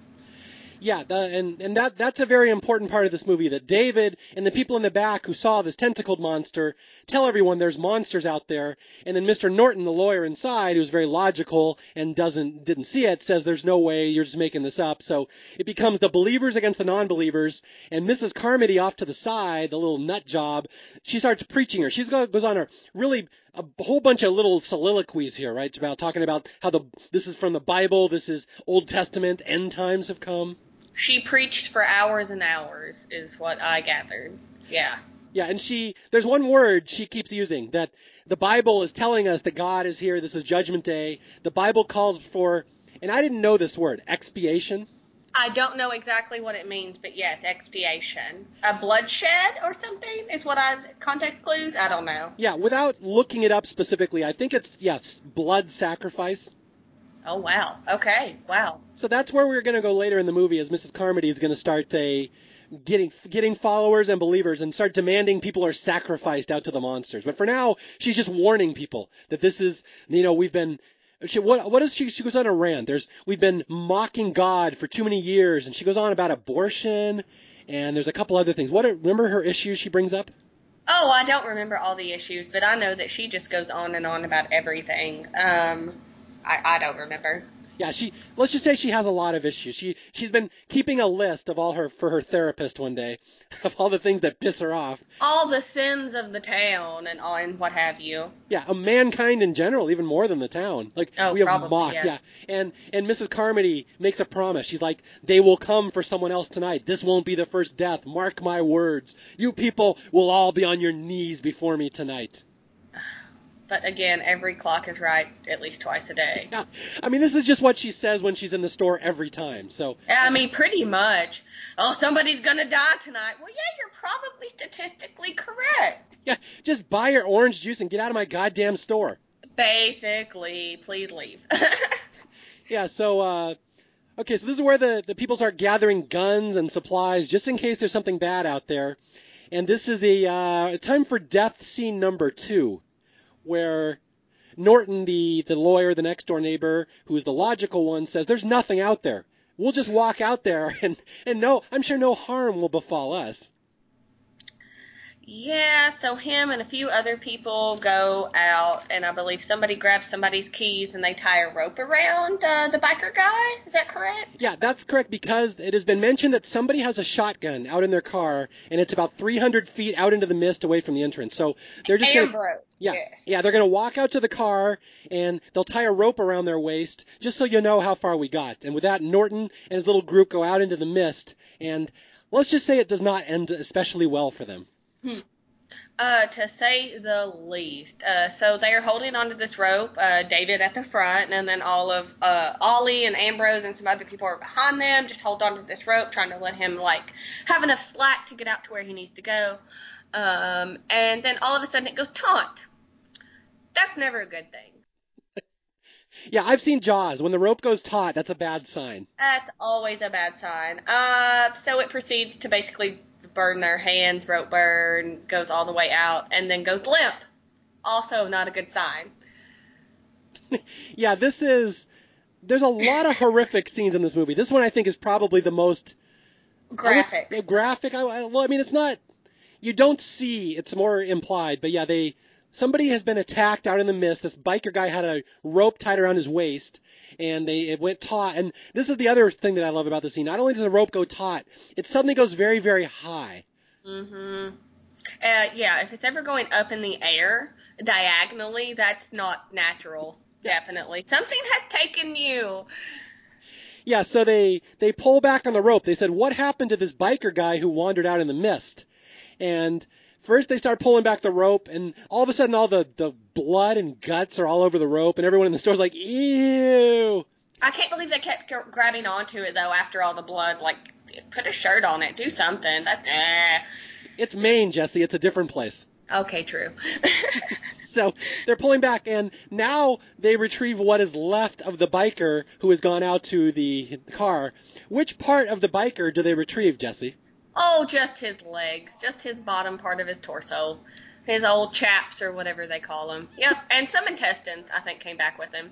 Yeah, that's a very important part of this movie, that David and the people in the back who saw this tentacled monster tell everyone there's monsters out there, and then Mr. Norton, the lawyer inside, who's very logical and didn't see it, says there's no way, you're just making this up. So it becomes the believers against the non-believers, and Mrs. Carmody off to the side, the little nut job, she starts preaching her. She goes on her really... a whole bunch of little soliloquies here, right? About talking about how this is from the Bible, this is Old Testament, end times have come. She preached for hours and hours, is what I gathered. Yeah. Yeah, and there's one word she keeps using, that the Bible is telling us that God is here, this is Judgment Day. The Bible calls for, and I didn't know this word, expiation. I don't know exactly what it means, but yes, expiation. A bloodshed or something is what context clues? I don't know. Yeah, without looking it up specifically, I think it's, yes, blood sacrifice. Oh, wow. Okay, wow. So that's where we're going to go later in the movie, as Mrs. Carmody is going to start getting followers and believers and start demanding people are sacrificed out to the monsters. But for now, she's just warning people that this is, you know, we've been... She goes on a rant. We've been mocking God for too many years, and she goes on about abortion, and there's a couple other things. Remember her issues she brings up? Oh, I don't remember all the issues, but I know that she just goes on and on about everything. I don't remember. Yeah, let's just say she has a lot of issues. She's been keeping a list of for her therapist one day, of all the things that piss her off. All the sins of the town and what have you. Yeah, mankind in general, even more than the town. Like, we have probably, mocked, yeah. And Mrs. Carmody makes a promise. She's like, they will come for someone else tonight. This won't be the first death. Mark my words. You people will all be on your knees before me tonight. But again, every clock is right at least twice a day. Yeah. I mean, this is just what she says when she's in the store every time. So I mean, pretty much. Oh, somebody's going to die tonight. Well, yeah, you're probably statistically correct. Yeah, just buy your orange juice and get out of my goddamn store. Basically, please leave. Yeah, so, okay, so this is where the people start gathering guns and supplies just in case there's something bad out there. And this is the time for death scene number 2. Where Norton, the lawyer, the next-door neighbor, who is the logical one, says, there's nothing out there. We'll just walk out there, and no, I'm sure no harm will befall us. Yeah, so him and a few other people go out, and I believe somebody grabs somebody's keys and they tie a rope around the biker guy. Is that correct? Yeah, that's correct, because it has been mentioned that somebody has a shotgun out in their car, and it's about 300 feet out into the mist away from the entrance. So they're just going to... Yeah, yes. Yeah, they're going to walk out to the car, and they'll tie a rope around their waist, just so you know how far we got. And with that, Norton and his little group go out into the mist, and let's just say it does not end especially well for them. To say the least. So they are holding onto this rope, David at the front, and then all of Ollie and Ambrose and some other people are behind them, just hold onto this rope, trying to let him, like, have enough slack to get out to where he needs to go. And then all of a sudden it goes taunt. That's never a good thing. Yeah, I've seen Jaws. When the rope goes taut, that's a bad sign. That's always a bad sign. So it proceeds to basically... burn their hands, rope burn, goes all the way out, and then goes limp. Also not a good sign. Yeah, there's a lot of horrific scenes in this movie. This one I think is probably the most... graphic. It's not... You don't see, it's more implied, but yeah, somebody has been attacked out in the mist. This biker guy had a rope tied around his waist, and it went taut. And this is the other thing that I love about the scene. Not only does the rope go taut, it suddenly goes very, very high. Mm-hmm. Yeah, if it's ever going up in the air diagonally, that's not natural. Yeah. Definitely. Something has taken you. Yeah, so they pull back on the rope. They said, what happened to this biker guy who wandered out in the mist? And first they start pulling back the rope, and all of a sudden all the blood and guts are all over the rope, and everyone in the store's like, ew. I can't believe they kept grabbing onto it, though, after all the blood. Like, put a shirt on it. Do something. That's, It's Maine, Jessie. It's a different place. Okay, true. So they're pulling back, and now they retrieve what is left of the biker who has gone out to the car. Which part of the biker do they retrieve, Jessie? Oh, just his legs. Just his bottom part of his torso. His old chaps or whatever they call them. Yep, and some intestines, I think, came back with him.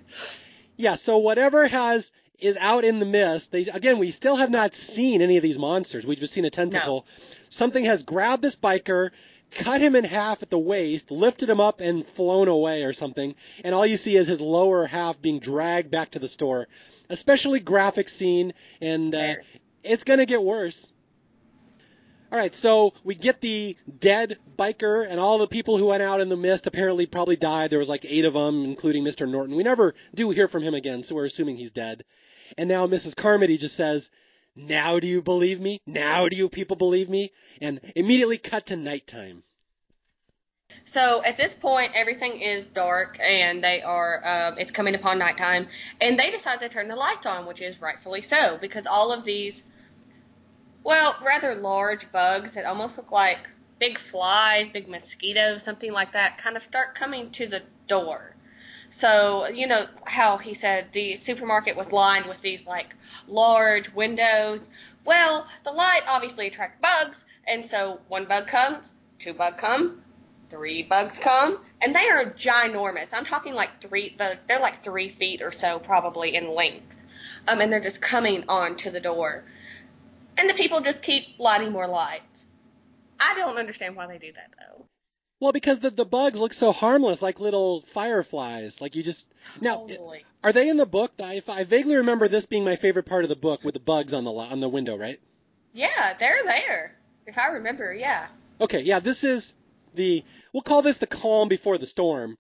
Yeah, so whatever is out in the mist. We still have not seen any of these monsters. We've just seen a tentacle. No. Something has grabbed this biker, cut him in half at the waist, lifted him up, and flown away or something. And all you see is his lower half being dragged back to the store. Especially graphic scene, and it's going to get worse. All right, so we get the dead biker, and all the people who went out in the mist apparently probably died. There was like 8 of them, including Mr. Norton. We never do hear from him again, so we're assuming he's dead. And now Mrs. Carmody just says, now do you believe me? Now do you people believe me? And immediately cut to nighttime. So at this point, everything is dark, and it's coming upon nighttime. And they decide to turn the lights on, which is rightfully so, because all of these, well, rather large bugs that almost look like big flies, big mosquitoes, something like that, kind of start coming to the door. So, you know how he said the supermarket was lined with these, like, large windows. Well, the light obviously attracts bugs, and so 1 bug comes, 2 bug come, 3 bugs come, and they are ginormous. I'm talking like they're like 3 feet or so probably in length, and they're just coming on to the door. And the people just keep lighting more lights. I don't understand why they do that, though. Well, because the bugs look so harmless, like little fireflies. Like you just now, totally. Are they in the book? I vaguely remember this being my favorite part of the book, with the bugs on the window, right? Yeah, they're there. If I remember, yeah. Okay, yeah. This is we'll call this the calm before the storm,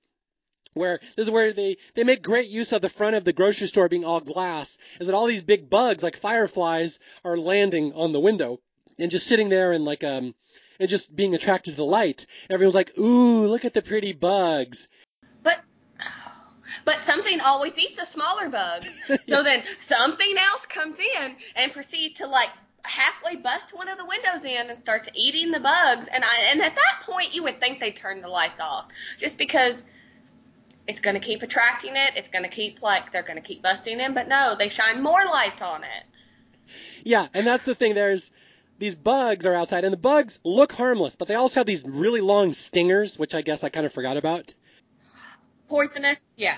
where they make great use of the front of the grocery store being all glass, is that all these big bugs like fireflies are landing on the window and just sitting there and like and just being attracted to the light. Everyone's like, ooh, look at the pretty bugs. But something always eats the smaller bugs. Yeah. So then something else comes in and proceeds to, like, halfway bust one of the windows in and starts eating the bugs. And at that point, you would think they turned the lights off. Just because it's going to keep attracting it. It's going to keep, like, they're going to keep busting in. But no, they shine more lights on it. Yeah, and that's the thing. These bugs are outside, and the bugs look harmless, but they also have these really long stingers, which I guess I kind of forgot about. Poisonous, yeah.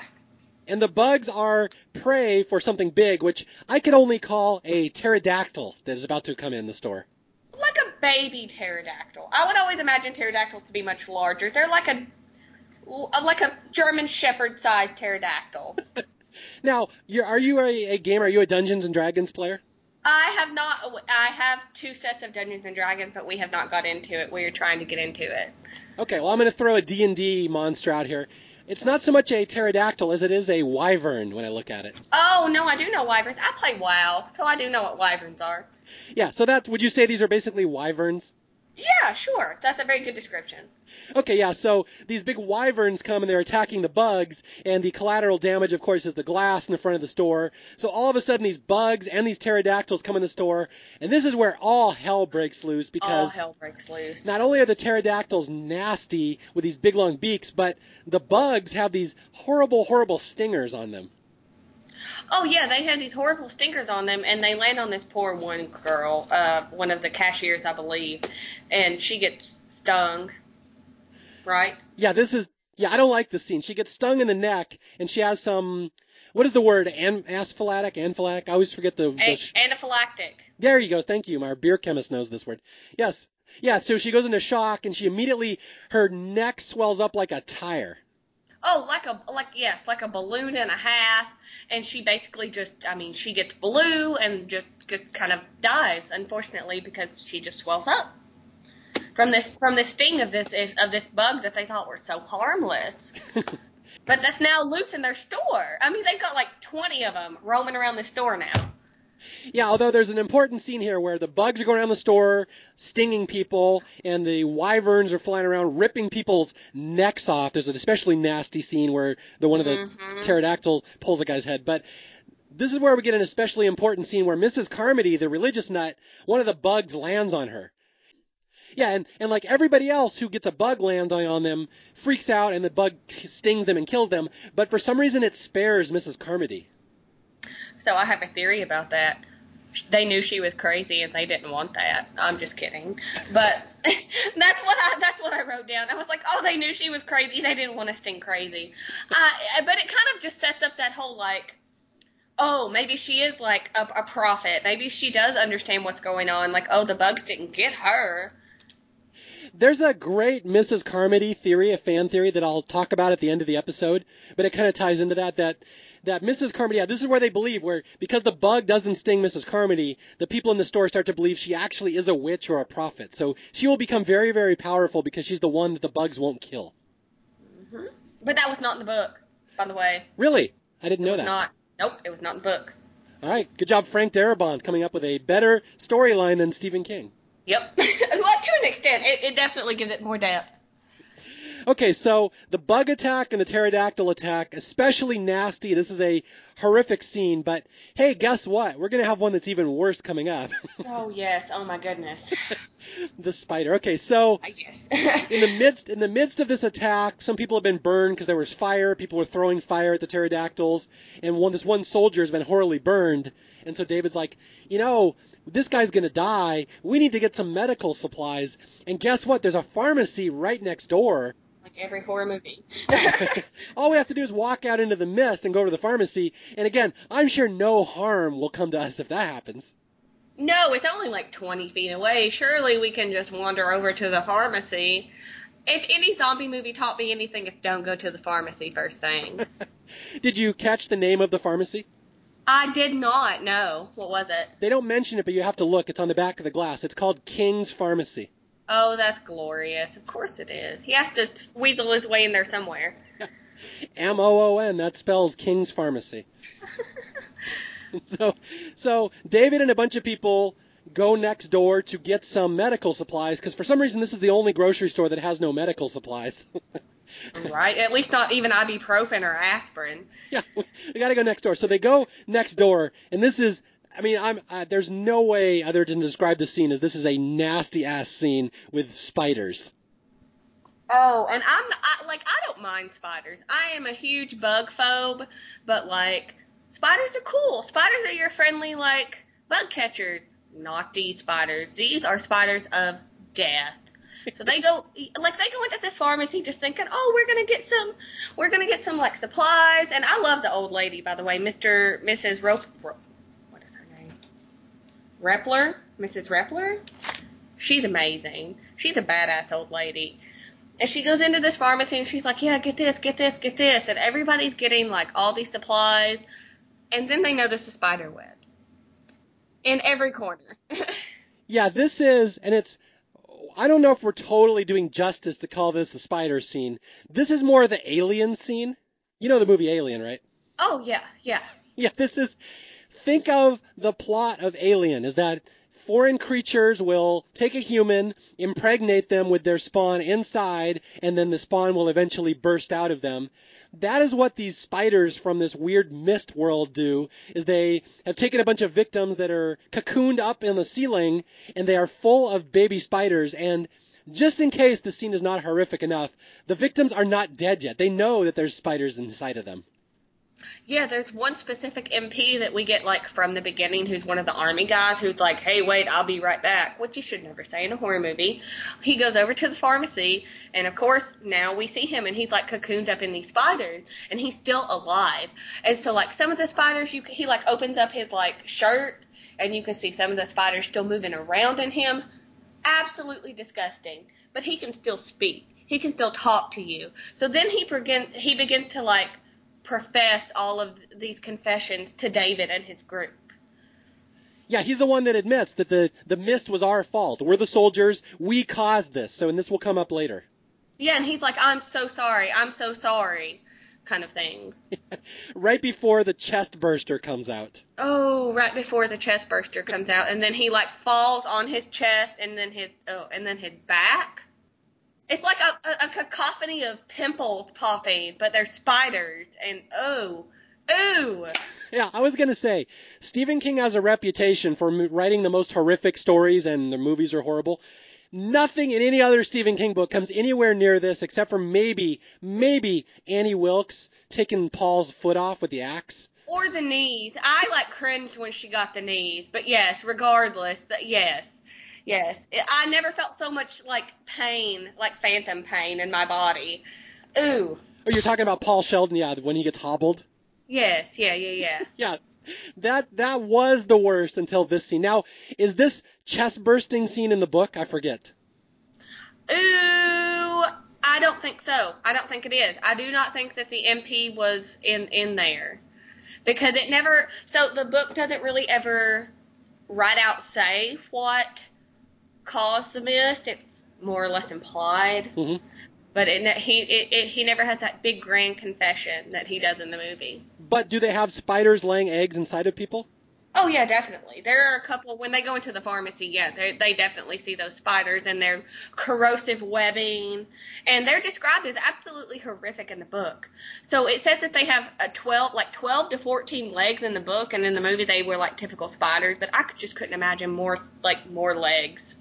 And the bugs are prey for something big, which I could only call a pterodactyl that is about to come in the store. Like a baby pterodactyl. I would always imagine pterodactyls to be much larger. They're like a German Shepherd-sized pterodactyl. Now, are you a gamer? Are you a Dungeons & Dragons player? I have not. I have 2 sets of Dungeons & Dragons, but we have not got into it. We are trying to get into it. Okay, well, I'm going to throw a D&D monster out here. It's not so much a pterodactyl as it is a wyvern when I look at it. Oh, no, I do know wyverns. I play WoW, so I do know what wyverns are. Yeah, so would you say these are basically wyverns? Yeah, sure. That's a very good description. Okay, yeah, so these big wyverns come and they're attacking the bugs, and the collateral damage, of course, is the glass in the front of the store. So all of a sudden these bugs and these pterodactyls come in the store, and this is where all hell breaks loose, because not only are the pterodactyls nasty with these big long beaks, but the bugs have these horrible, horrible stingers on them. Oh, yeah, they had these horrible stinkers on them, and they land on this poor one girl, one of the cashiers, I believe, and she gets stung, right? Yeah, I don't like this scene. She gets stung in the neck, and she has what is the word, anaphylactic? I always forget anaphylactic. There you go, thank you. Our beer chemist knows this word. Yes. Yeah, so she goes into shock, and her neck swells up like a tire. Oh, like a balloon and a half, and she basically just, I mean, she gets blue and just kind of dies, unfortunately, because she just swells up from this sting of this bug that they thought were so harmless. But that's now loose in their store. I mean, they've got like 20 of them roaming around the store now. Yeah, although there's an important scene here where the bugs are going around the store, stinging people, and the wyverns are flying around, ripping people's necks off. There's an especially nasty scene where one of the pterodactyls pulls a guy's head. But this is where we get an especially important scene where Mrs. Carmody, the religious nut, one of the bugs lands on her. Yeah, and like everybody else who gets a bug landing on them, freaks out, and the bug stings them and kills them. But for some reason, it spares Mrs. Carmody. So I have a theory about that. They knew she was crazy and they didn't want that. I'm just kidding. But that's what I wrote down. I was like, oh, they knew she was crazy. They didn't want to sting crazy. But it kind of just sets up that whole like, oh, maybe she is like a prophet. Maybe she does understand what's going on. Like, oh, the bugs didn't get her. There's a great Mrs. Carmody theory, a fan theory that I'll talk about at the end of the episode. But it kind of ties into that Mrs. Carmody, yeah, this is where they believe, where because the bug doesn't sting Mrs. Carmody, the people in the store start to believe she actually is a witch or a prophet. So she will become very, very powerful because she's the one that the bugs won't kill. Mm-hmm. But that was not in the book, by the way. Really? I didn't know that. Nope, it was not in the book. All right, good job, Frank Darabont, coming up with a better storyline than Stephen King. Yep. Well, to an extent, it definitely gives it more depth. Okay, so the bug attack and the pterodactyl attack, especially nasty. This is a horrific scene, but hey, guess what? We're going to have one that's even worse coming up. Oh, yes. Oh, my goodness. The spider. Okay, so yes. in the midst of this attack, some people have been burned because there was fire. People were throwing fire at the pterodactyls, and this one soldier has been horribly burned. And so David's like, you know, this guy's going to die. We need to get some medical supplies. And guess what? There's a pharmacy right next door. Like every horror movie. All we have to do is walk out into the mist and go to the pharmacy. And again, I'm sure no harm will come to us if that happens. No, it's only like 20 feet away. Surely we can just wander over to the pharmacy. If any zombie movie taught me anything, it's don't go to the pharmacy first thing. Did you catch the name of the pharmacy? I did not, no. What was it? They don't mention it, but you have to look. It's on the back of the glass. It's called King's Pharmacy. Oh, that's glorious. Of course it is. He has to weasel his way in there somewhere. Yeah. M-O-O-N, that spells King's Pharmacy. So David and a bunch of people go next door to get some medical supplies, because for some reason this is the only grocery store that has no medical supplies. Right, at least not even ibuprofen or aspirin. Yeah, we got to go next door. So they go next door, and this is, I mean, there's no way other than to describe the scene as this is a nasty-ass scene with spiders. Oh, and I don't mind spiders. I am a huge bug phobe, but, like, spiders are cool. Spiders are your friendly, like, bug catcher. Not these spiders. These are spiders of death. So they go into this pharmacy just thinking, oh, we're gonna get some like supplies. And I love the old lady, by the way, Mrs. What is her name? Repler, Mrs. Repler. She's amazing. She's a badass old lady. And she goes into this pharmacy and she's like, yeah, get this, get this, get this. And everybody's getting like all these supplies. And then they notice the spider webs in every corner. Yeah, this is, and it's. I don't know if we're totally doing justice to call this the spider scene. This is more the alien scene. You know the movie Alien, right? Oh, yeah, yeah. Yeah, this is... Think of the plot of Alien, is that foreign creatures will take a human, impregnate them with their spawn inside, and then the spawn will eventually burst out of them. That is what these spiders from this weird mist world do, is they have taken a bunch of victims that are cocooned up in the ceiling, and they are full of baby spiders. And just in case the scene is not horrific enough, the victims are not dead yet. They know that there's spiders inside of them. Yeah, there's one specific MP that we get, like, from the beginning who's one of the army guys who's like, hey, wait, I'll be right back, which you should never say in a horror movie. He goes over to the pharmacy, and, of course, now we see him, and he's, like, cocooned up in these spiders, and he's still alive. And so, like, some of the spiders, he, like, opens up his, like, shirt, and you can see some of the spiders still moving around in him. Absolutely disgusting. But he can still speak. he can still talk to you. So then he began to like profess all of these confessions to David and his group. Yeah, he's the one that admits that the mist was our fault. We're the soldiers. We caused this. So, and this will come up later. Yeah, and he's like, I'm so sorry, kind of thing. Right before the chest burster comes out. Oh, right before the chest burster comes out. And then he, like, falls on his chest and then his back. It's like a cacophony of pimples popping, but they're spiders. And, ooh. Yeah, I was going to say, Stephen King has a reputation for writing the most horrific stories, and the movies are horrible. Nothing in any other Stephen King book comes anywhere near this, except for maybe Annie Wilkes taking Paul's foot off with the axe. Or the knees. I, like, cringed when she got the knees. But, yes, regardless, yes. I never felt so much, like, pain, like phantom pain in my body. Ooh. Oh, you're talking about Paul Sheldon, yeah, when he gets hobbled? Yes, yeah. Yeah, that was the worst until this scene. Now, is this chest-bursting scene in the book? I forget. Ooh, I don't think so. I don't think it is. I do not think that the MP was in there. Because it never... So, the book doesn't really ever right out say what caused the mist. It's more or less implied. Mm-hmm. But he never has that big grand confession that he does in the movie. But do they have spiders laying eggs inside of people? Oh, yeah, definitely. There are a couple. When they go into the pharmacy, yeah, they definitely see those spiders and their corrosive webbing. And they're described as absolutely horrific in the book. So it says that they have 12 to 14 legs in the book. And in the movie, they were like typical spiders. But I just couldn't imagine more legs.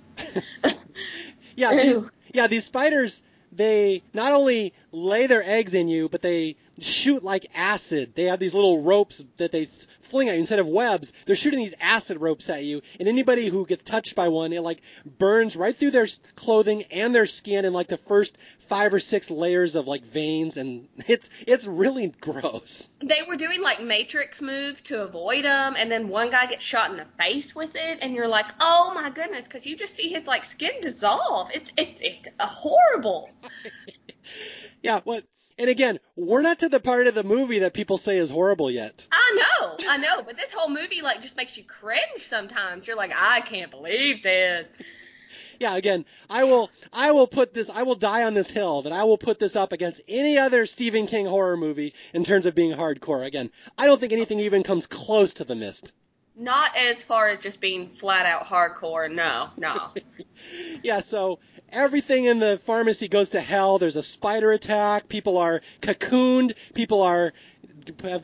Yeah, these spiders... They not only lay their eggs in you, but they shoot like acid. They have these little ropes that they fling at you. Instead of webs, they're shooting these acid ropes at you. And anybody who gets touched by one, it like burns right through their clothing and their skin and like the first 5 or 6 layers of like veins. And it's really gross. They were doing like Matrix moves to avoid them. And then one guy gets shot in the face with it. And you're like, oh my goodness, because you just see his like skin dissolve. It's horrible. Yeah, what? And again, we're not to the part of the movie that people say is horrible yet. I know, but this whole movie like just makes you cringe sometimes. You're like, I can't believe this. Yeah, again, I will die on this hill that I will put this up against any other Stephen King horror movie in terms of being hardcore. Again, I don't think anything even comes close to The Mist. Not as far as just being flat out hardcore, no. Yeah, so everything in the pharmacy goes to hell. There's a spider attack. People are cocooned. People have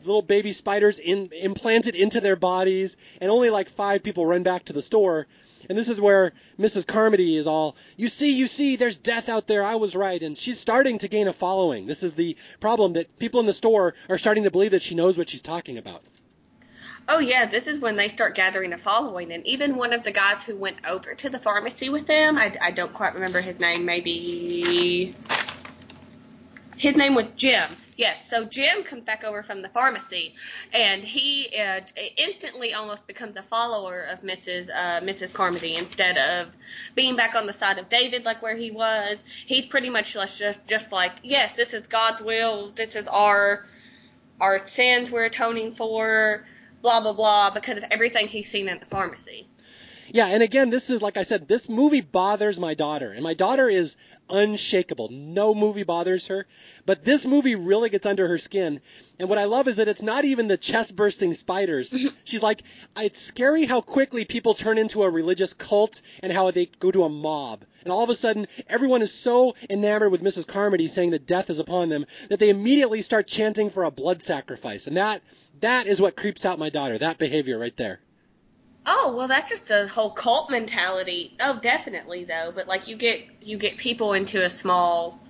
little baby spiders implanted into their bodies. And only like 5 people run back to the store. And this is where Mrs. Carmody is all, you see, there's death out there. I was right. And she's starting to gain a following. This is the problem that people in the store are starting to believe that she knows what she's talking about. Oh, yeah, this is when they start gathering a following. And even one of the guys who went over to the pharmacy with them, I don't quite remember his name, maybe... His name was Jim. Yes, so Jim comes back over from the pharmacy, and he instantly almost becomes a follower of Mrs. Carmody instead of being back on the side of David like where he was. He's pretty much just like, yes, this is God's will, this is our sins we're atoning for, blah, blah, blah, because of everything he's seen at the pharmacy. Yeah, and again, this is, like I said, this movie bothers my daughter, and my daughter is unshakable. No movie bothers her, but this movie really gets under her skin, and what I love is that it's not even the chest-bursting spiders. She's like, it's scary how quickly people turn into a religious cult and how they go to a mob, and all of a sudden, everyone is so enamored with Mrs. Carmody saying that death is upon them that they immediately start chanting for a blood sacrifice, and that is what creeps out my daughter, that behavior right there. Oh, well, that's just a whole cult mentality. Oh, definitely, though. But, like, you get people into a small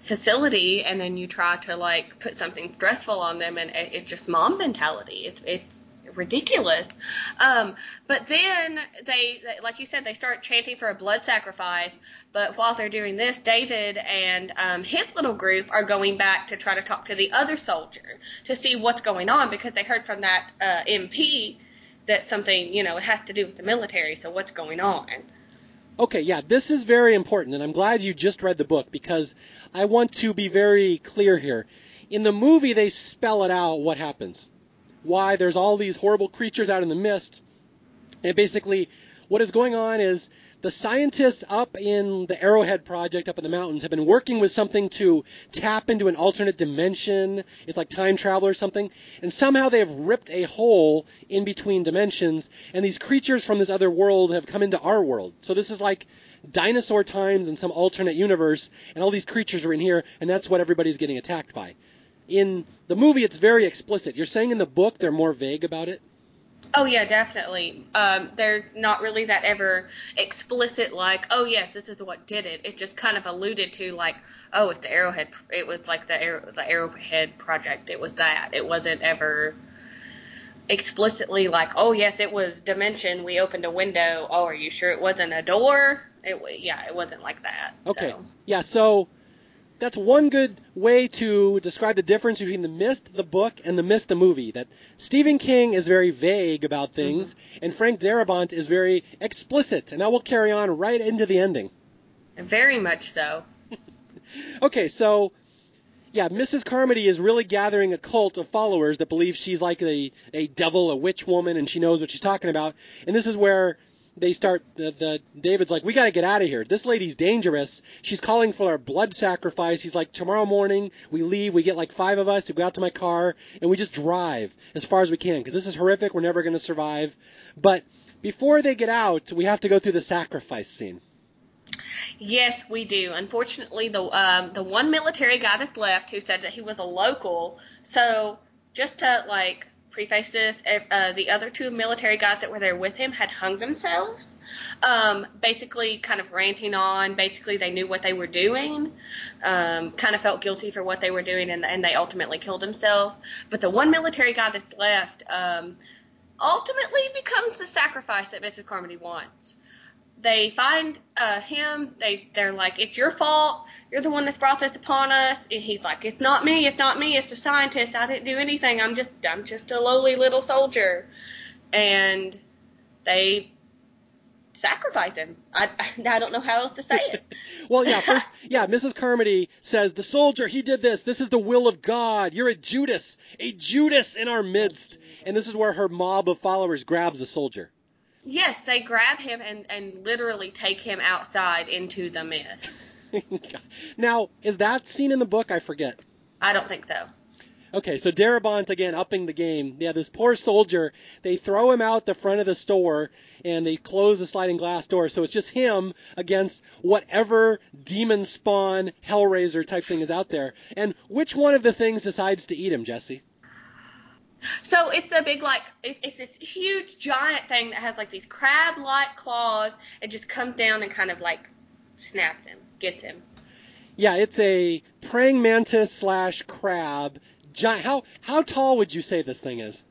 facility, and then you try to, like, put something stressful on them, and it's just mom mentality. It's ridiculous. But then they, like you said, they start chanting for a blood sacrifice. But while they're doing this, David and his little group are going back to try to talk to the other soldier to see what's going on, because they heard from that MP that something, you know, it has to do with the military, so what's going on? Okay, yeah, this is very important, and I'm glad you just read the book because I want to be very clear here. In the movie, they spell it out what happens. Why there's all these horrible creatures out in the mist. And basically, what is going on is the scientists up in the Arrowhead project up in the mountains have been working with something to tap into an alternate dimension. It's like time travel or something. And somehow they have ripped a hole in between dimensions, and these creatures from this other world have come into our world. So this is like dinosaur times in some alternate universe, and all these creatures are in here, and that's what everybody's getting attacked by. In the movie, it's very explicit. You're saying in the book they're more vague about it? Oh, yeah, definitely. They're not really that ever explicit, like, oh, yes, this is what did it. It just kind of alluded to, like, oh, it's the Arrowhead. It was like the Arrowhead project. It was that. It wasn't ever explicitly like, oh, yes, it was dimension. We opened a window. Oh, are you sure it wasn't a door? It wasn't like that. Okay. So. Yeah, so that's one good way to describe the difference between The Mist, the book, and The Mist, the movie. That Stephen King is very vague about things, and Frank Darabont is very explicit. And that will carry on right into the ending. Very much so. Okay, so, yeah, Mrs. Carmody is really gathering a cult of followers that believe she's like a devil, a witch woman, and she knows what she's talking about. And this is where they start, David's like, we got to get out of here. This lady's dangerous. She's calling for our blood sacrifice. He's like, tomorrow morning we leave. We get like 5 of us. We go out to my car, and we just drive as far as we can because this is horrific. We're never going to survive. But before they get out, we have to go through the sacrifice scene. Yes, we do. Unfortunately, the one military guy that's left who said that he was a local, so just to, like, preface this, the other 2 military guys that were there with him had hung themselves, basically kind of ranting on. Basically, they knew what they were doing, kind of felt guilty for what they were doing, and they ultimately killed themselves. But the one military guy that's left ultimately becomes the sacrifice that Mrs. Carmody wants. They find him. They're like, it's your fault. You're the one that's brought this upon us. And he's like, it's not me. It's not me. It's the scientist. I didn't do anything. I'm just a lowly little soldier. And they sacrifice him. I don't know how else to say it. Well, yeah, first, yeah, Mrs. Carmody says, the soldier, he did this. This is the will of God. You're a Judas in our midst. And this is where her mob of followers grabs the soldier. Yes, they grab him and literally take him outside into the mist. Now, is that scene in the book? I forget. I don't think so. Okay, so Darabont, again, upping the game. Yeah, this poor soldier, they throw him out the front of the store, and they close the sliding glass door. So it's just him against whatever demon spawn, Hellraiser type thing is out there. And which one of the things decides to eat him, Jessie? So it's a big, like, it's this huge, giant thing that has, like, these crab-like claws. It just comes down and kind of, like, snaps him, gets him. Yeah, it's a praying mantis / crab. Giant. How tall would you say this thing is?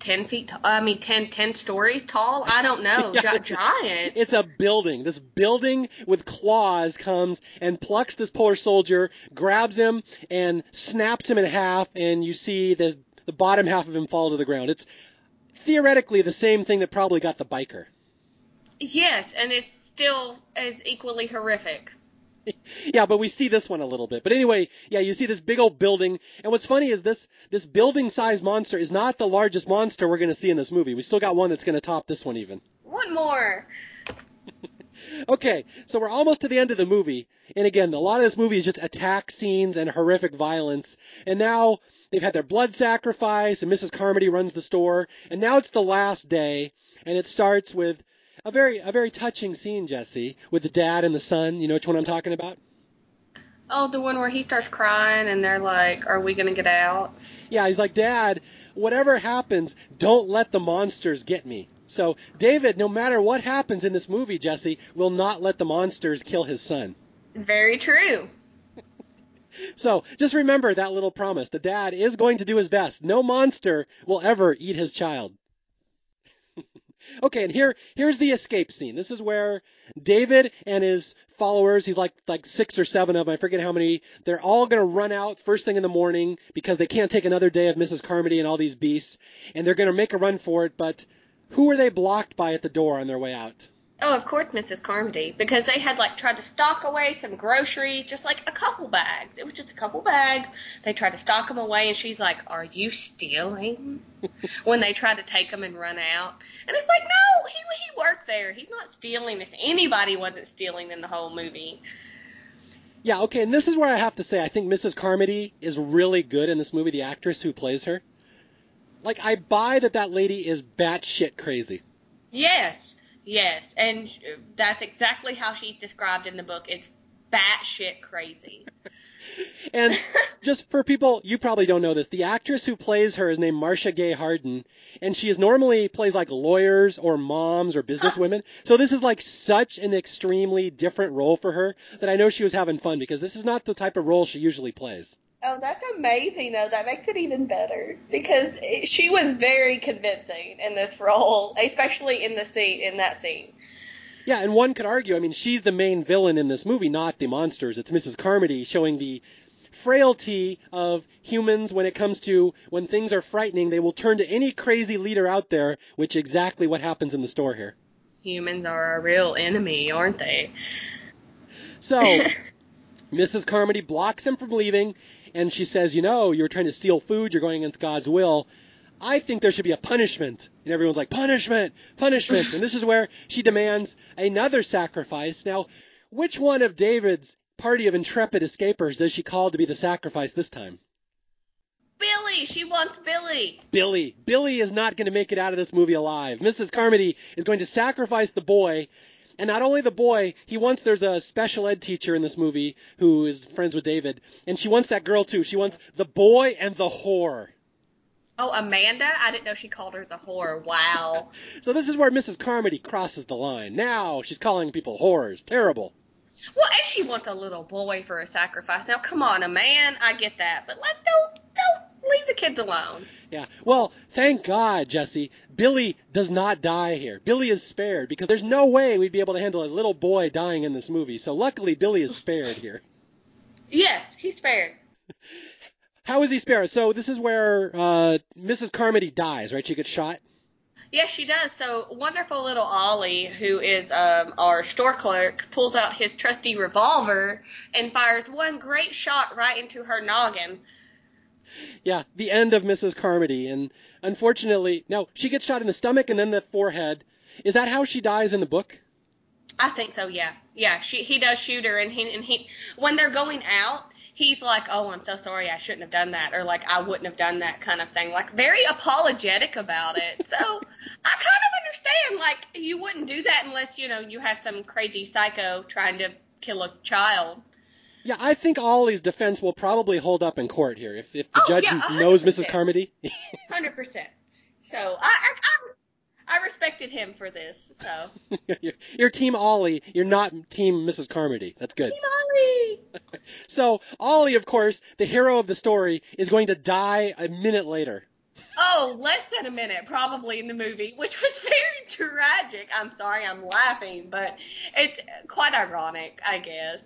10 feet tall. I mean, 10 stories tall? I don't know. Yeah, giant. It's a building. This building with claws comes and plucks this poor soldier, grabs him, and snaps him in half, and you see the bottom half of him fall to the ground. It's theoretically the same thing that probably got the biker. Yes, and it's still as equally horrific. Yeah, but we see this one a little bit. But anyway, yeah, you see this big old building. And what's funny is this building-sized monster is not the largest monster we're going to see in this movie. We still got one that's going to top this one even. One more. Okay, so we're almost to the end of the movie. And again, a lot of this movie is just attack scenes and horrific violence. And now they've had their blood sacrifice, and Mrs. Carmody runs the store. And now it's the last day, and it starts with a very touching scene, Jessie, with the dad and the son. You know which one I'm talking about? Oh, the one where he starts crying and they're like, are we going to get out? Yeah, he's like, Dad, whatever happens, don't let the monsters get me. So, David, no matter what happens in this movie, Jessie, will not let the monsters kill his son. Very true. So, just remember that little promise. The dad is going to do his best. No monster will ever eat his child. Okay, and here's the escape scene. This is where David and his followers, he's like 6 or 7 of them, I forget how many, they're all going to run out first thing in the morning because they can't take another day of Mrs. Carmody and all these beasts, and they're going to make a run for it, but who are they blocked by at the door on their way out? Oh, of course, Mrs. Carmody, because they had, like, tried to stock away some groceries, just, like, a couple bags. It was just a couple bags. They tried to stock them away, and she's like, "Are you stealing?" when they tried to take them and run out. And it's like, no, he worked there. He's not stealing. If anybody wasn't stealing in the whole movie. Yeah, okay, and this is where I have to say I think Mrs. Carmody is really good in this movie, the actress who plays her. Like, I buy that lady is batshit crazy. Yes. Yes, and that's exactly how she's described in the book. It's batshit crazy. And just for people, you probably don't know this, the actress who plays her is named Marcia Gay Harden, and she is normally plays like lawyers or moms or businesswomen. So this is like such an extremely different role for her that I know she was having fun because this is not the type of role she usually plays. Oh, that's amazing, though. That makes it even better because she was very convincing in this role, especially in that scene. Yeah, and one could argue, I mean, she's the main villain in this movie, not the monsters. It's Mrs. Carmody showing the frailty of humans when it comes to when things are frightening, they will turn to any crazy leader out there, which exactly what happens in the store here. Humans are our real enemy, aren't they? So, Mrs. Carmody blocks them from leaving. And she says, you know, you're trying to steal food. You're going against God's will. I think there should be a punishment. And everyone's like, punishment, punishment. And this is where she demands another sacrifice. Now, which one of David's party of intrepid escapers does she call to be the sacrifice this time? Billy. She wants Billy. Billy. Billy is not going to make it out of this movie alive. Mrs. Carmody is going to sacrifice the boy. And not only the boy, there's a special ed teacher in this movie who is friends with David, and she wants that girl too. She wants the boy and the whore. Oh, Amanda? I didn't know she called her the whore. Wow. So this is where Mrs. Carmody crosses the line. Now she's calling people whores. Terrible. Well, and she wants a little boy for a sacrifice. Now, come on, a man, I get that, but like, don't leave the kids alone. Yeah. Well, thank God, Jessie, Billy does not die here. Billy is spared because there's no way we'd be able to handle a little boy dying in this movie. So luckily, Billy is spared here. Yeah, he's spared. How is he spared? So this is where Mrs. Carmody dies, right? She gets shot. Yes, she does. So wonderful little Ollie, who is our store clerk, pulls out his trusty revolver and fires one great shot right into her noggin. Yeah, the end of Mrs. Carmody. And unfortunately, no, she gets shot in the stomach and then the forehead. Is that how she dies in the book? I think so, yeah. Yeah, he does shoot her. And he when they're going out, he's like, oh, I'm so sorry, I shouldn't have done that, or like, I wouldn't have done that kind of thing. Like, very apologetic about it. So I kind of understand, like, you wouldn't do that unless, you know, you have some crazy psycho trying to kill a child. Yeah, I think Ollie's defense will probably hold up in court here if the judge knows Mrs. Carmody. 100%. So I respected him for this. So you're Team Ollie. You're not Team Mrs. Carmody. That's good. Team Ollie. So Ollie, of course, the hero of the story, is going to die a minute later. Oh, less than a minute, probably, in the movie, which was very tragic. I'm sorry, I'm laughing, but it's quite ironic, I guess.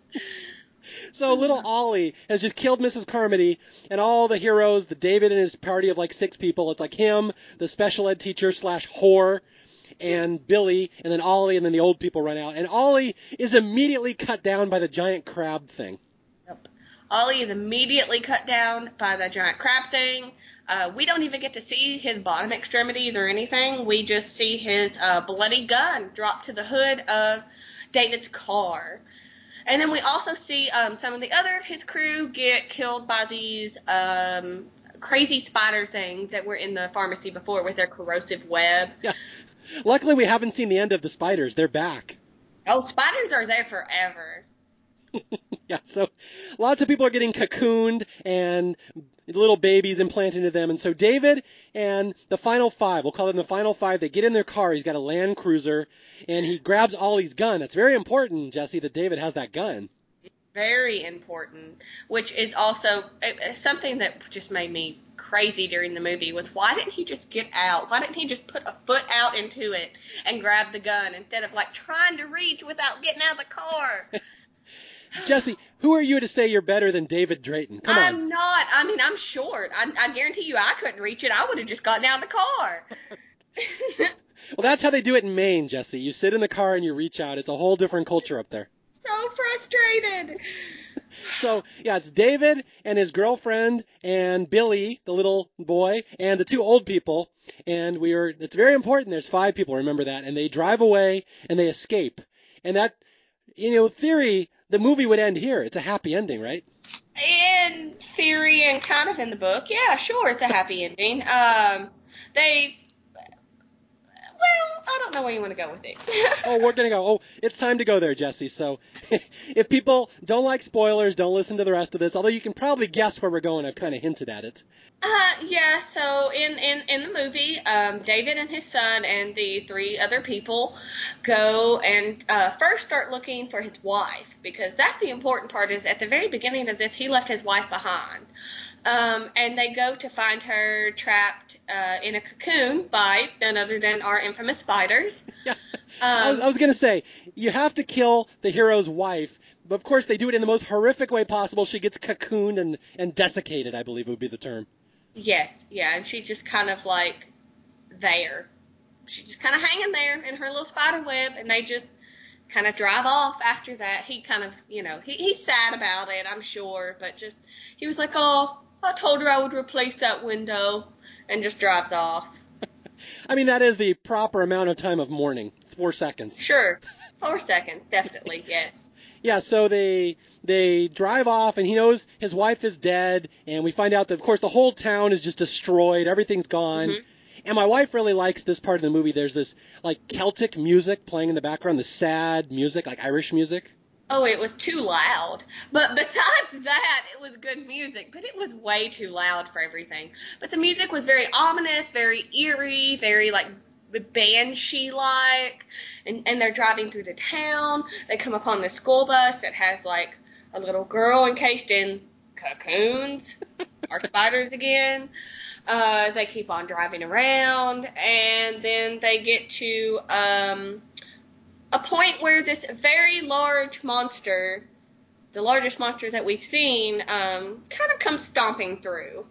So little Ollie has just killed Mrs. Carmody and all the heroes, the David and his party of like six people. It's like him, the special ed teacher / whore, and Billy, and then Ollie, and then the old people run out. And Ollie is immediately cut down by the giant crab thing. Yep. Ollie is immediately cut down by the giant crab thing. We don't even get to see his bottom extremities or anything. We just see his bloody gun dropped to the hood of David's car. And then we also see some of the other of his crew get killed by these crazy spider things that were in the pharmacy before with their corrosive web. Yeah. Luckily, we haven't seen the end of the spiders. They're back. Oh, spiders are there forever. Yeah, so lots of people are getting cocooned and little babies implanted into them. And so David and the final five, we'll call them the final five, they get in their car. He's got a Land Cruiser, and he grabs Ollie's gun. That's very important, Jessie, that David has that gun. Very important, which is also something that just made me crazy during the movie was why didn't he just get out? Why didn't he just put a foot out into it and grab the gun instead of, like, trying to reach without getting out of the car? Jessie, who are you to say you're better than David Drayton? Come on. I'm not. I mean, I'm short. I guarantee you I couldn't reach it. I would have just gotten out of the car. Well, that's how they do it in Maine, Jessie. You sit in the car and you reach out. It's a whole different culture up there. So frustrated. So, yeah, it's David and his girlfriend and Billy, the little boy, and the two old people. And it's very important. There's 5 people, remember that. And they drive away and they escape. And that, theory, the movie would end here. It's a happy ending, right? In theory and kind of in the book, yeah, sure, it's a happy ending. Well, I don't know where you want to go with it. We're going to go. Oh, it's time to go there, Jessie. So if people don't like spoilers, don't listen to the rest of this, although you can probably guess where we're going. I've kind of hinted at it. Yeah, so in the movie, David and his son and the 3 other people go and first start looking for his wife, because that's the important part is at the very beginning of this, he left his wife behind. And they go to find her trapped in a cocoon by none other than our infamous spiders. Yeah. I was going to say, you have to kill the hero's wife, but of course they do it in the most horrific way possible. She gets cocooned and desiccated, I believe would be the term. Yes, yeah, and she's just kind of like there. She's just kind of hanging there in her little spider web, and they just kind of drive off after that. He kind of, he's sad about it, I'm sure, but just he was like, oh, I told her I would replace that window, and just drives off. I mean, that is the proper amount of time of mourning, 4 seconds. Sure, 4 seconds, definitely, yes. Yeah, so they drive off, and he knows his wife is dead, and we find out that, of course, the whole town is just destroyed. Everything's gone. Mm-hmm. And my wife really likes this part of the movie. There's this, like, Celtic music playing in the background, the sad music, like Irish music. Oh, it was too loud. But besides that, it was good music, but it was way too loud for everything. But the music was very ominous, very eerie, very, like, banshee-like. And they're driving through the town. They come upon this school bus that has, like, a little girl encased in cocoons or spiders again. They keep on driving around, and then they get to a point where this very large monster, the largest monster that we've seen, kind of comes stomping through.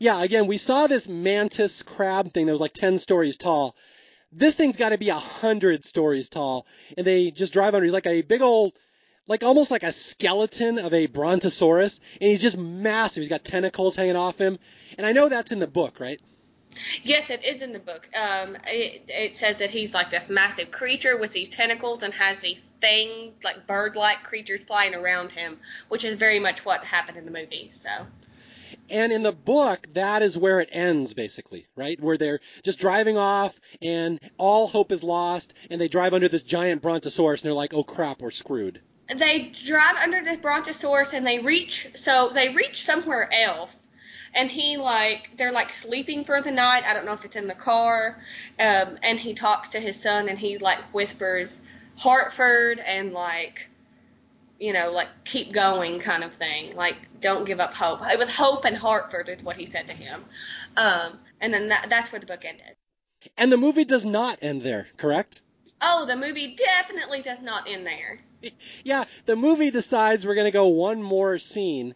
Yeah, again, we saw this mantis crab thing that was like 10 stories tall. This thing's got to be 100 stories tall, and they just drive under. He's like a big old, like almost like a skeleton of a brontosaurus, and he's just massive. He's got tentacles hanging off him, and I know that's in the book, right? Yes, it is in the book. It says that he's like this massive creature with these tentacles and has these things, like bird-like creatures flying around him, which is very much what happened in the movie. So, and in the book, that is where it ends, basically, right? Where they're just driving off, and all hope is lost, and they drive under this giant brontosaurus, and they're like, oh, crap, we're screwed. They drive under this brontosaurus, and they reach somewhere else. And they're like sleeping for the night. I don't know if it's in the car. And he talks to his son, and he like whispers Hartford and like, like keep going kind of thing. Like don't give up hope. It was hope and Hartford is what he said to him. And then that's where the book ended. And the movie does not end there, correct? Oh, the movie definitely does not end there. Yeah, the movie decides we're going to go one more scene.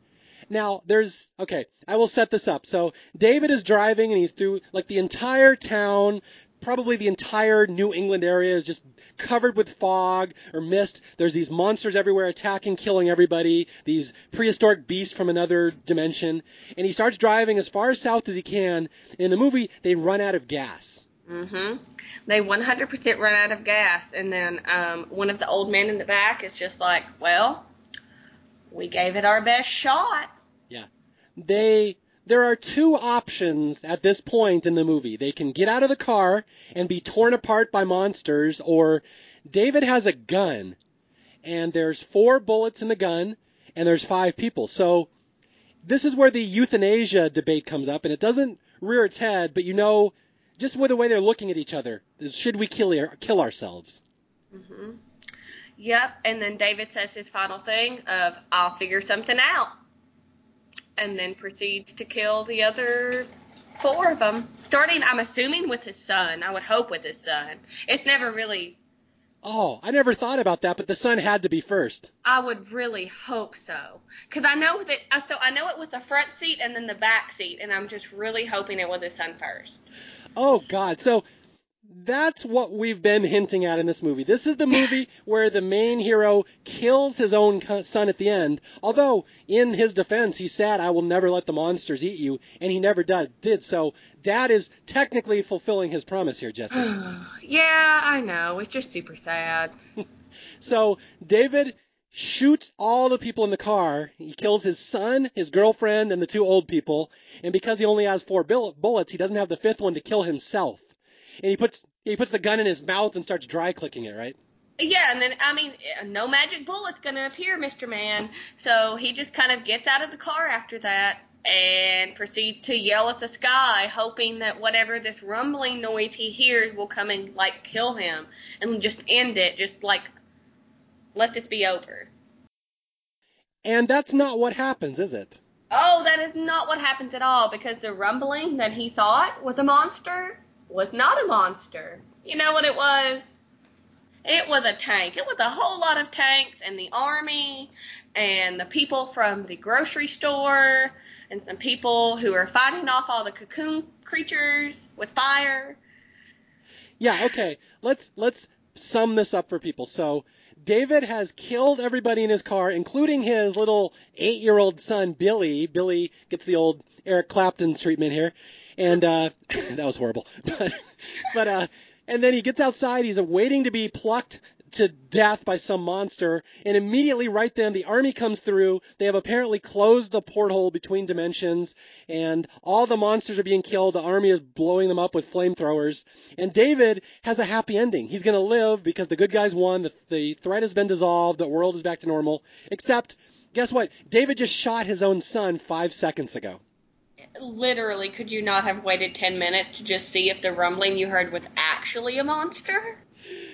Now, I will set this up. So David is driving, and he's through, like, the entire town, probably the entire New England area is just covered with fog or mist. There's these monsters everywhere attacking, killing everybody, these prehistoric beasts from another dimension. And he starts driving as far south as he can. In the movie, they run out of gas. Mm-hmm. They 100% run out of gas. And then one of the old men in the back is just like, well, we gave it our best shot. Yeah. There are 2 options at this point in the movie. They can get out of the car and be torn apart by monsters, or David has a gun, and there's 4 bullets in the gun, and there's 5 people. So this is where the euthanasia debate comes up, and it doesn't rear its head, but just with the way they're looking at each other, should we kill ourselves? Mm-hmm. Yep, and then David says his final thing of, I'll figure something out. And then proceeds to kill the other 4 of them. Starting, I'm assuming, with his son. I would hope with his son. It's never really... Oh, I never thought about that, but the son had to be first. I would really hope so. Because I know that... So I know it was the front seat and then the back seat, and I'm just really hoping it was his son first. Oh, God. So that's what we've been hinting at in this movie. This is the movie where the main hero kills his own son at the end. Although, in his defense, he said, "I will never let the monsters eat you," and he never did. So Dad is technically fulfilling his promise here, Jessie. Yeah, I know. It's just super sad. So David shoots all the people in the car. He kills his son, his girlfriend, and the two old people. And because he only has 4 bullets, he doesn't have the 5th one to kill himself. And he puts the gun in his mouth and starts dry clicking it, right? Yeah, and then, I mean, no magic bullet's going to appear, Mr. Man. So he just kind of gets out of the car after that and proceeds to yell at the sky, hoping that whatever this rumbling noise he hears will come and, like, kill him and just end it, just, like, let this be over. And that's not what happens, is it? Oh, that is not what happens at all, because the rumbling that he thought was a monster was not a monster. You know what it was? It was a tank. It was a whole lot of tanks and the army and the people from the grocery store and some people who are fighting off all the cocoon creatures with fire. Yeah, okay. Let's sum this up for people. So David has killed everybody in his car, including his little 8-year-old son, Billy. Billy gets the old Eric Clapton treatment here. And that was horrible. But and then he gets outside. He's waiting to be plucked to death by some monster. And immediately right then, the army comes through. They have apparently closed the porthole between dimensions. And all the monsters are being killed. The army is blowing them up with flamethrowers. And David has a happy ending. He's going to live because the good guys won. The threat has been dissolved. The world is back to normal. Except, guess what? David just shot his own son 5 seconds ago. Literally, could you not have waited 10 minutes to just see if the rumbling you heard was actually a monster?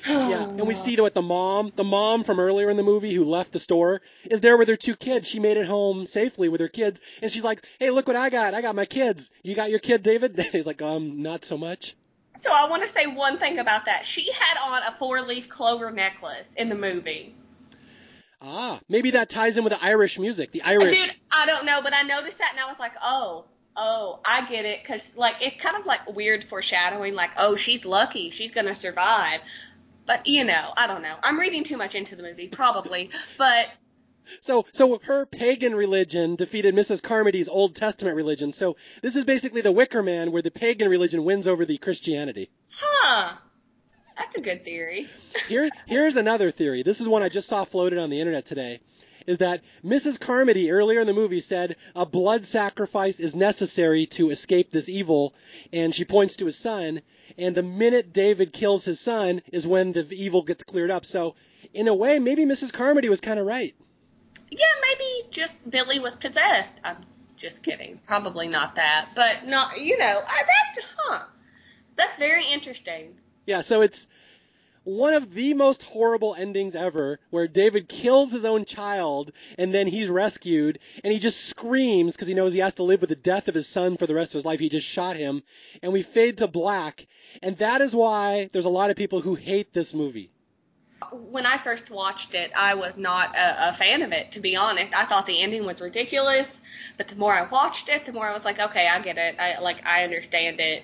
Yeah, and we see that the mom from earlier in the movie who left the store is there with her 2 kids. She made it home safely with her kids, and she's like, "Hey, look what I got. I got my kids. You got your kid, David?" And he's like, not so much. So I want to say one thing about that. She had on a 4-leaf clover necklace in the movie. Ah, maybe that ties in with the Irish music, the Irish. Dude, I don't know, but I noticed that, and I was like, Oh, I get it, because, like, it's kind of, like, weird foreshadowing, like, oh, she's lucky, she's going to survive. But, you know, I don't know. I'm reading too much into the movie, probably, but... So her pagan religion defeated Mrs. Carmody's Old Testament religion, so this is basically the Wicker Man, where the pagan religion wins over the Christianity. Huh. That's a good theory. Here's another theory. This is one I just saw floated on the internet today. Is that Mrs. Carmody earlier in the movie said a blood sacrifice is necessary to escape this evil, and she points to his son, and the minute David kills his son is when the evil gets cleared up. So, in a way, maybe Mrs. Carmody was kind of right. Yeah, maybe just Billy was possessed. I'm just kidding. Probably not that, but not, you know, that's very interesting. Yeah, so it's one of the most horrible endings ever, where David kills his own child, and then he's rescued, and he just screams because he knows he has to live with the death of his son for the rest of his life. He just shot him, and we fade to black, and that is why there's a lot of people who hate this movie. When I first watched it, I was not a fan of it, to be honest. I thought the ending was ridiculous, but the more I watched it, the more I was like, okay, I get it. I understand it.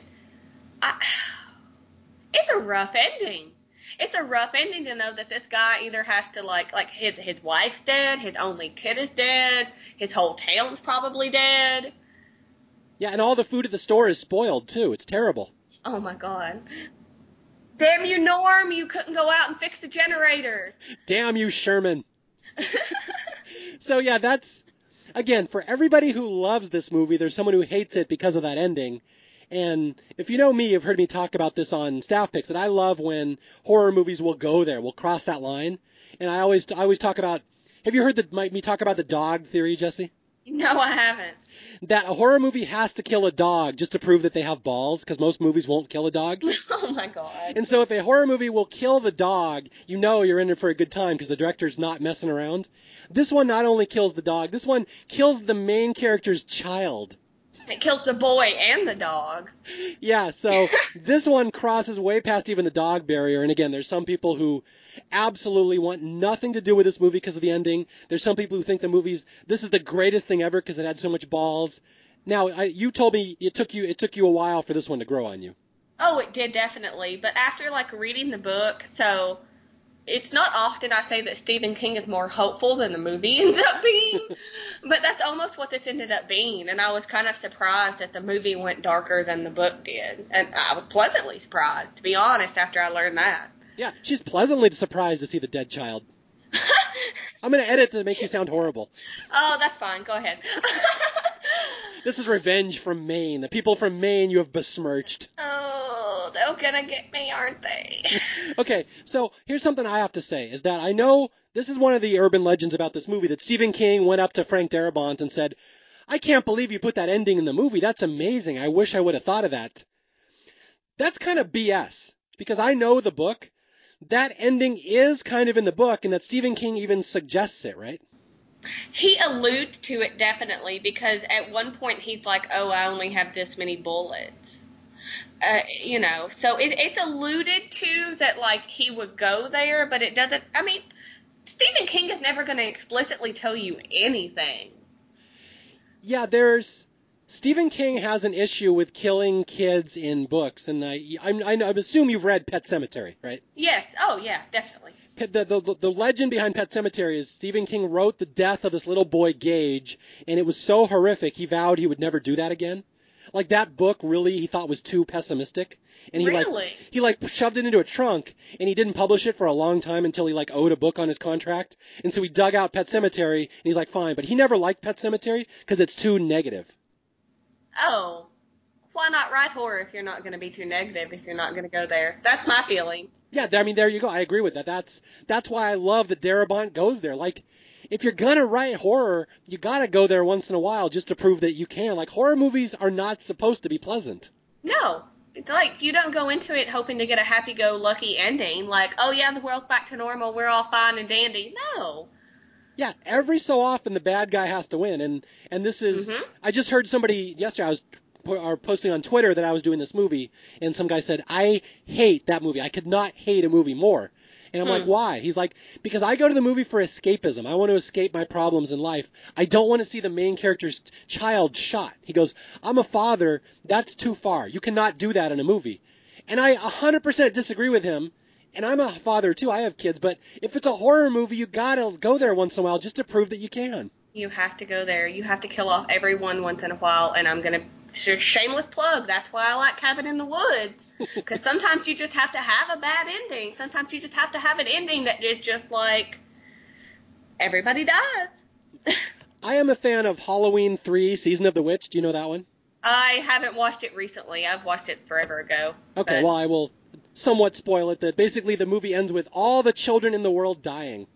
It's a rough ending. It's a rough ending to know that this guy either has to, like his wife's dead, his only kid is dead, his whole town's probably dead. Yeah, and all the food at the store is spoiled, too. It's terrible. Oh, my God. Damn you, Norm, you couldn't go out and fix the generator. Damn you, Sherman. So, yeah, that's, again, for everybody who loves this movie, there's someone who hates it because of that ending. And if you know me, you've heard me talk about this on Staff Picks, that I love when horror movies will go there, will cross that line. And I always talk about, have you heard me talk about the dog theory, Jessie? No, I haven't. That a horror movie has to kill a dog just to prove that they have balls, because most movies won't kill a dog. Oh, my God. And so if a horror movie will kill the dog, you know you're in it for a good time, because the director's not messing around. This one not only kills the dog, this one kills the main character's child. It kills the boy and the dog. Yeah, so this one crosses way past even the dog barrier. And again, there's some people who absolutely want nothing to do with this movie because of the ending. There's some people who think this is the greatest thing ever because it had so much balls. Now, you told me it took you a while for this one to grow on you. Oh, it did, definitely. But after, like, reading the book, so it's not often I say that Stephen King is more hopeful than the movie ends up being, but that's almost what this ended up being. And I was kind of surprised that the movie went darker than the book did. And I was pleasantly surprised, to be honest, after I learned that. Yeah, she's pleasantly surprised to see the dead child. I'm going to edit to make you sound horrible. Oh, that's fine. Go ahead. This is revenge from Maine. The people from Maine you have besmirched. Oh, they're going to get me, aren't they? Okay, so here's something I have to say, is that I know this is one of the urban legends about this movie, that Stephen King went up to Frank Darabont and said, I can't believe you put that ending in the movie. That's amazing. I wish I would have thought of that. That's kind of BS, because I know the book. That ending is kind of in the book, and that Stephen King even suggests it, right? He alludes to it, definitely, because at one point he's like, oh, I only have this many bullets. You know, so it's alluded to that, like, he would go there, but it doesn't, I mean, Stephen King is never going to explicitly tell you anything. Yeah, Stephen King has an issue with killing kids in books, and I assume you've read Pet Sematary, right? Yes. Oh, yeah, definitely. The legend behind Pet Sematary is Stephen King wrote the death of this little boy, Gage, and it was so horrific, he vowed he would never do that again. Like, that book really he thought was too pessimistic. And he really? He shoved it into a trunk, and he didn't publish it for a long time until he, like, owed a book on his contract. And so he dug out Pet Sematary, and he's like, fine. But he never liked Pet Sematary because it's too negative. Oh, why not write horror if you're not going to be too negative, if you're not going to go there? That's my feeling. Yeah, I mean, there you go. I agree with that. That's why I love that Darabont goes there. Like, if you're going to write horror, you got to go there once in a while just to prove that you can. Like, horror movies are not supposed to be pleasant. No. It's like, you don't go into it hoping to get a happy-go-lucky ending. Like, oh, yeah, the world's back to normal. We're all fine and dandy. No. Yeah, every so often the bad guy has to win, and this is, I just heard somebody yesterday, I was posting on Twitter that I was doing this movie, and some guy said, I hate that movie. I could not hate a movie more. And I'm like, why? He's like, because I go to the movie for escapism. I want to escape my problems in life. I don't want to see the main character's child shot. He goes, I'm a father. That's too far. You cannot do that in a movie. And I 100% disagree with him. And I'm a father, too. I have kids. But if it's a horror movie, you got to go there once in a while just to prove that you can. You have to go there. You have to kill off everyone once in a while. And I'm going to shameless plug. That's why I like Cabin in the Woods. Because sometimes you just have to have a bad ending. Sometimes you just have to have an ending that is just like everybody dies. I am a fan of Halloween 3, Season of the Witch. Do you know that one? I haven't watched it recently. I've watched it forever ago. Okay, well, I will somewhat spoil it, that basically the movie ends with all the children in the world dying.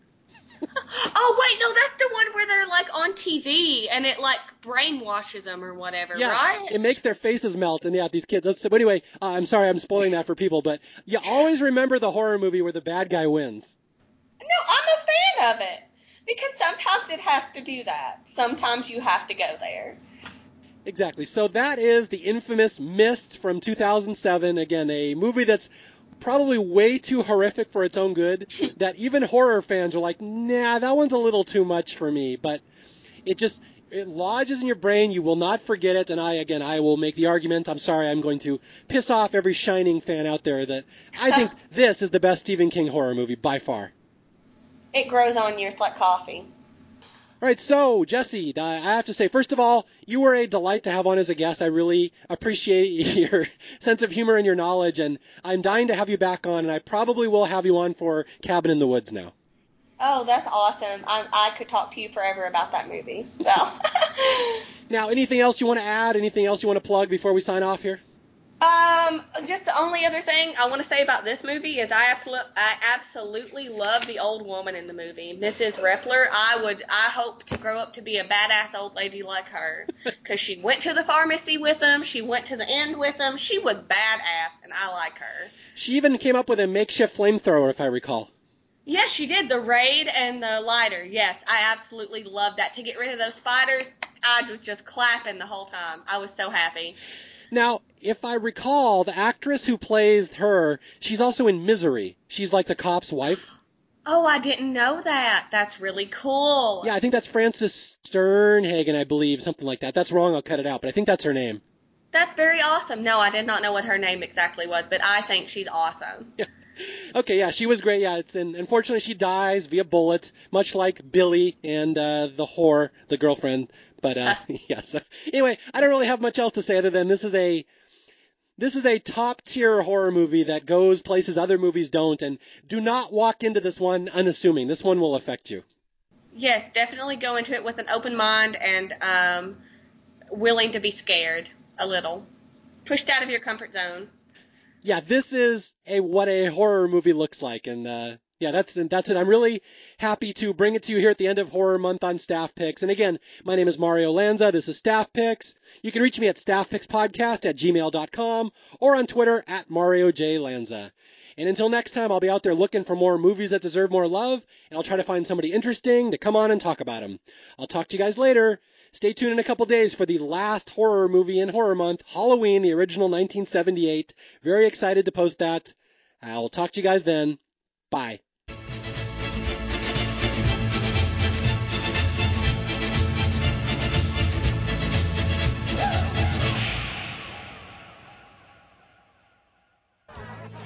Oh, wait, no, that's the one where they're, like, on TV, and it, like, brainwashes them or whatever, yeah, right? It makes their faces melt, and, yeah, these kids. So anyway, I'm sorry, I'm spoiling that for people, but you always remember the horror movie where the bad guy wins. No, I'm a fan of it, because sometimes it has to do that. Sometimes you have to go there. Exactly. So that is the infamous Mist from 2007. Again, a movie that's probably way too horrific for its own good, that even horror fans are like, nah, that one's a little too much for me. But it lodges in your brain. You will not forget it. And I will make the argument. I'm sorry, I'm going to piss off every Shining fan out there that I think this is the best Stephen King horror movie by far. It grows on you like coffee. All right, so, Jessie, I have to say, first of all, you were a delight to have on as a guest. I really appreciate your sense of humor and your knowledge, and I'm dying to have you back on, and I probably will have you on for Cabin in the Woods now. Oh, that's awesome. I could talk to you forever about that movie. So. Now, anything else you want to add? Anything else you want to plug before we sign off here? Just the only other thing I want to say about this movie is I absolutely love the old woman in the movie, Mrs. Repler. I hope to grow up to be a badass old lady like her, because she went to the pharmacy with them, she went to the end with them, she was badass, and I like her. She even came up with a makeshift flamethrower, if I recall. Yes, she did, the Raid and the lighter, yes, I absolutely love that. To get rid of those fighters, I was just clapping the whole time. I was so happy. Now, if I recall, the actress who plays her, she's also in Misery. She's like the cop's wife. Oh, I didn't know that. That's really cool. Yeah, I think that's Frances Sternhagen, I believe, something like that. That's wrong, I'll cut it out, but I think that's her name. That's very awesome. No, I did not know what her name exactly was, but I think she's awesome. Yeah. Okay, yeah, she was great. Yeah, it's, and unfortunately she dies via bullet, much like Billy and the whore, the girlfriend. But yeah. So anyway, I don't really have much else to say other than this is a top tier horror movie that goes places other movies don't, and do not walk into this one unassuming. This one will affect you. Yes, definitely go into it with an open mind and willing to be scared a little, pushed out of your comfort zone. Yeah, this is what a horror movie looks like, and yeah, that's it. I'm really happy to bring it to you here at the end of Horror Month on Staff Picks. And again, my name is Mario Lanza. This is Staff Picks. You can reach me at staffpickspodcast@gmail.com or on Twitter at Mario J. Lanza. And until next time, I'll be out there looking for more movies that deserve more love, and I'll try to find somebody interesting to come on and talk about them. I'll talk to you guys later. Stay tuned in a couple days for the last horror movie in Horror Month, Halloween, the original 1978. Very excited to post that. I'll talk to you guys then. Bye.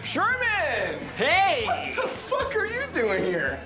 Sherman! Hey! What the fuck are you doing here?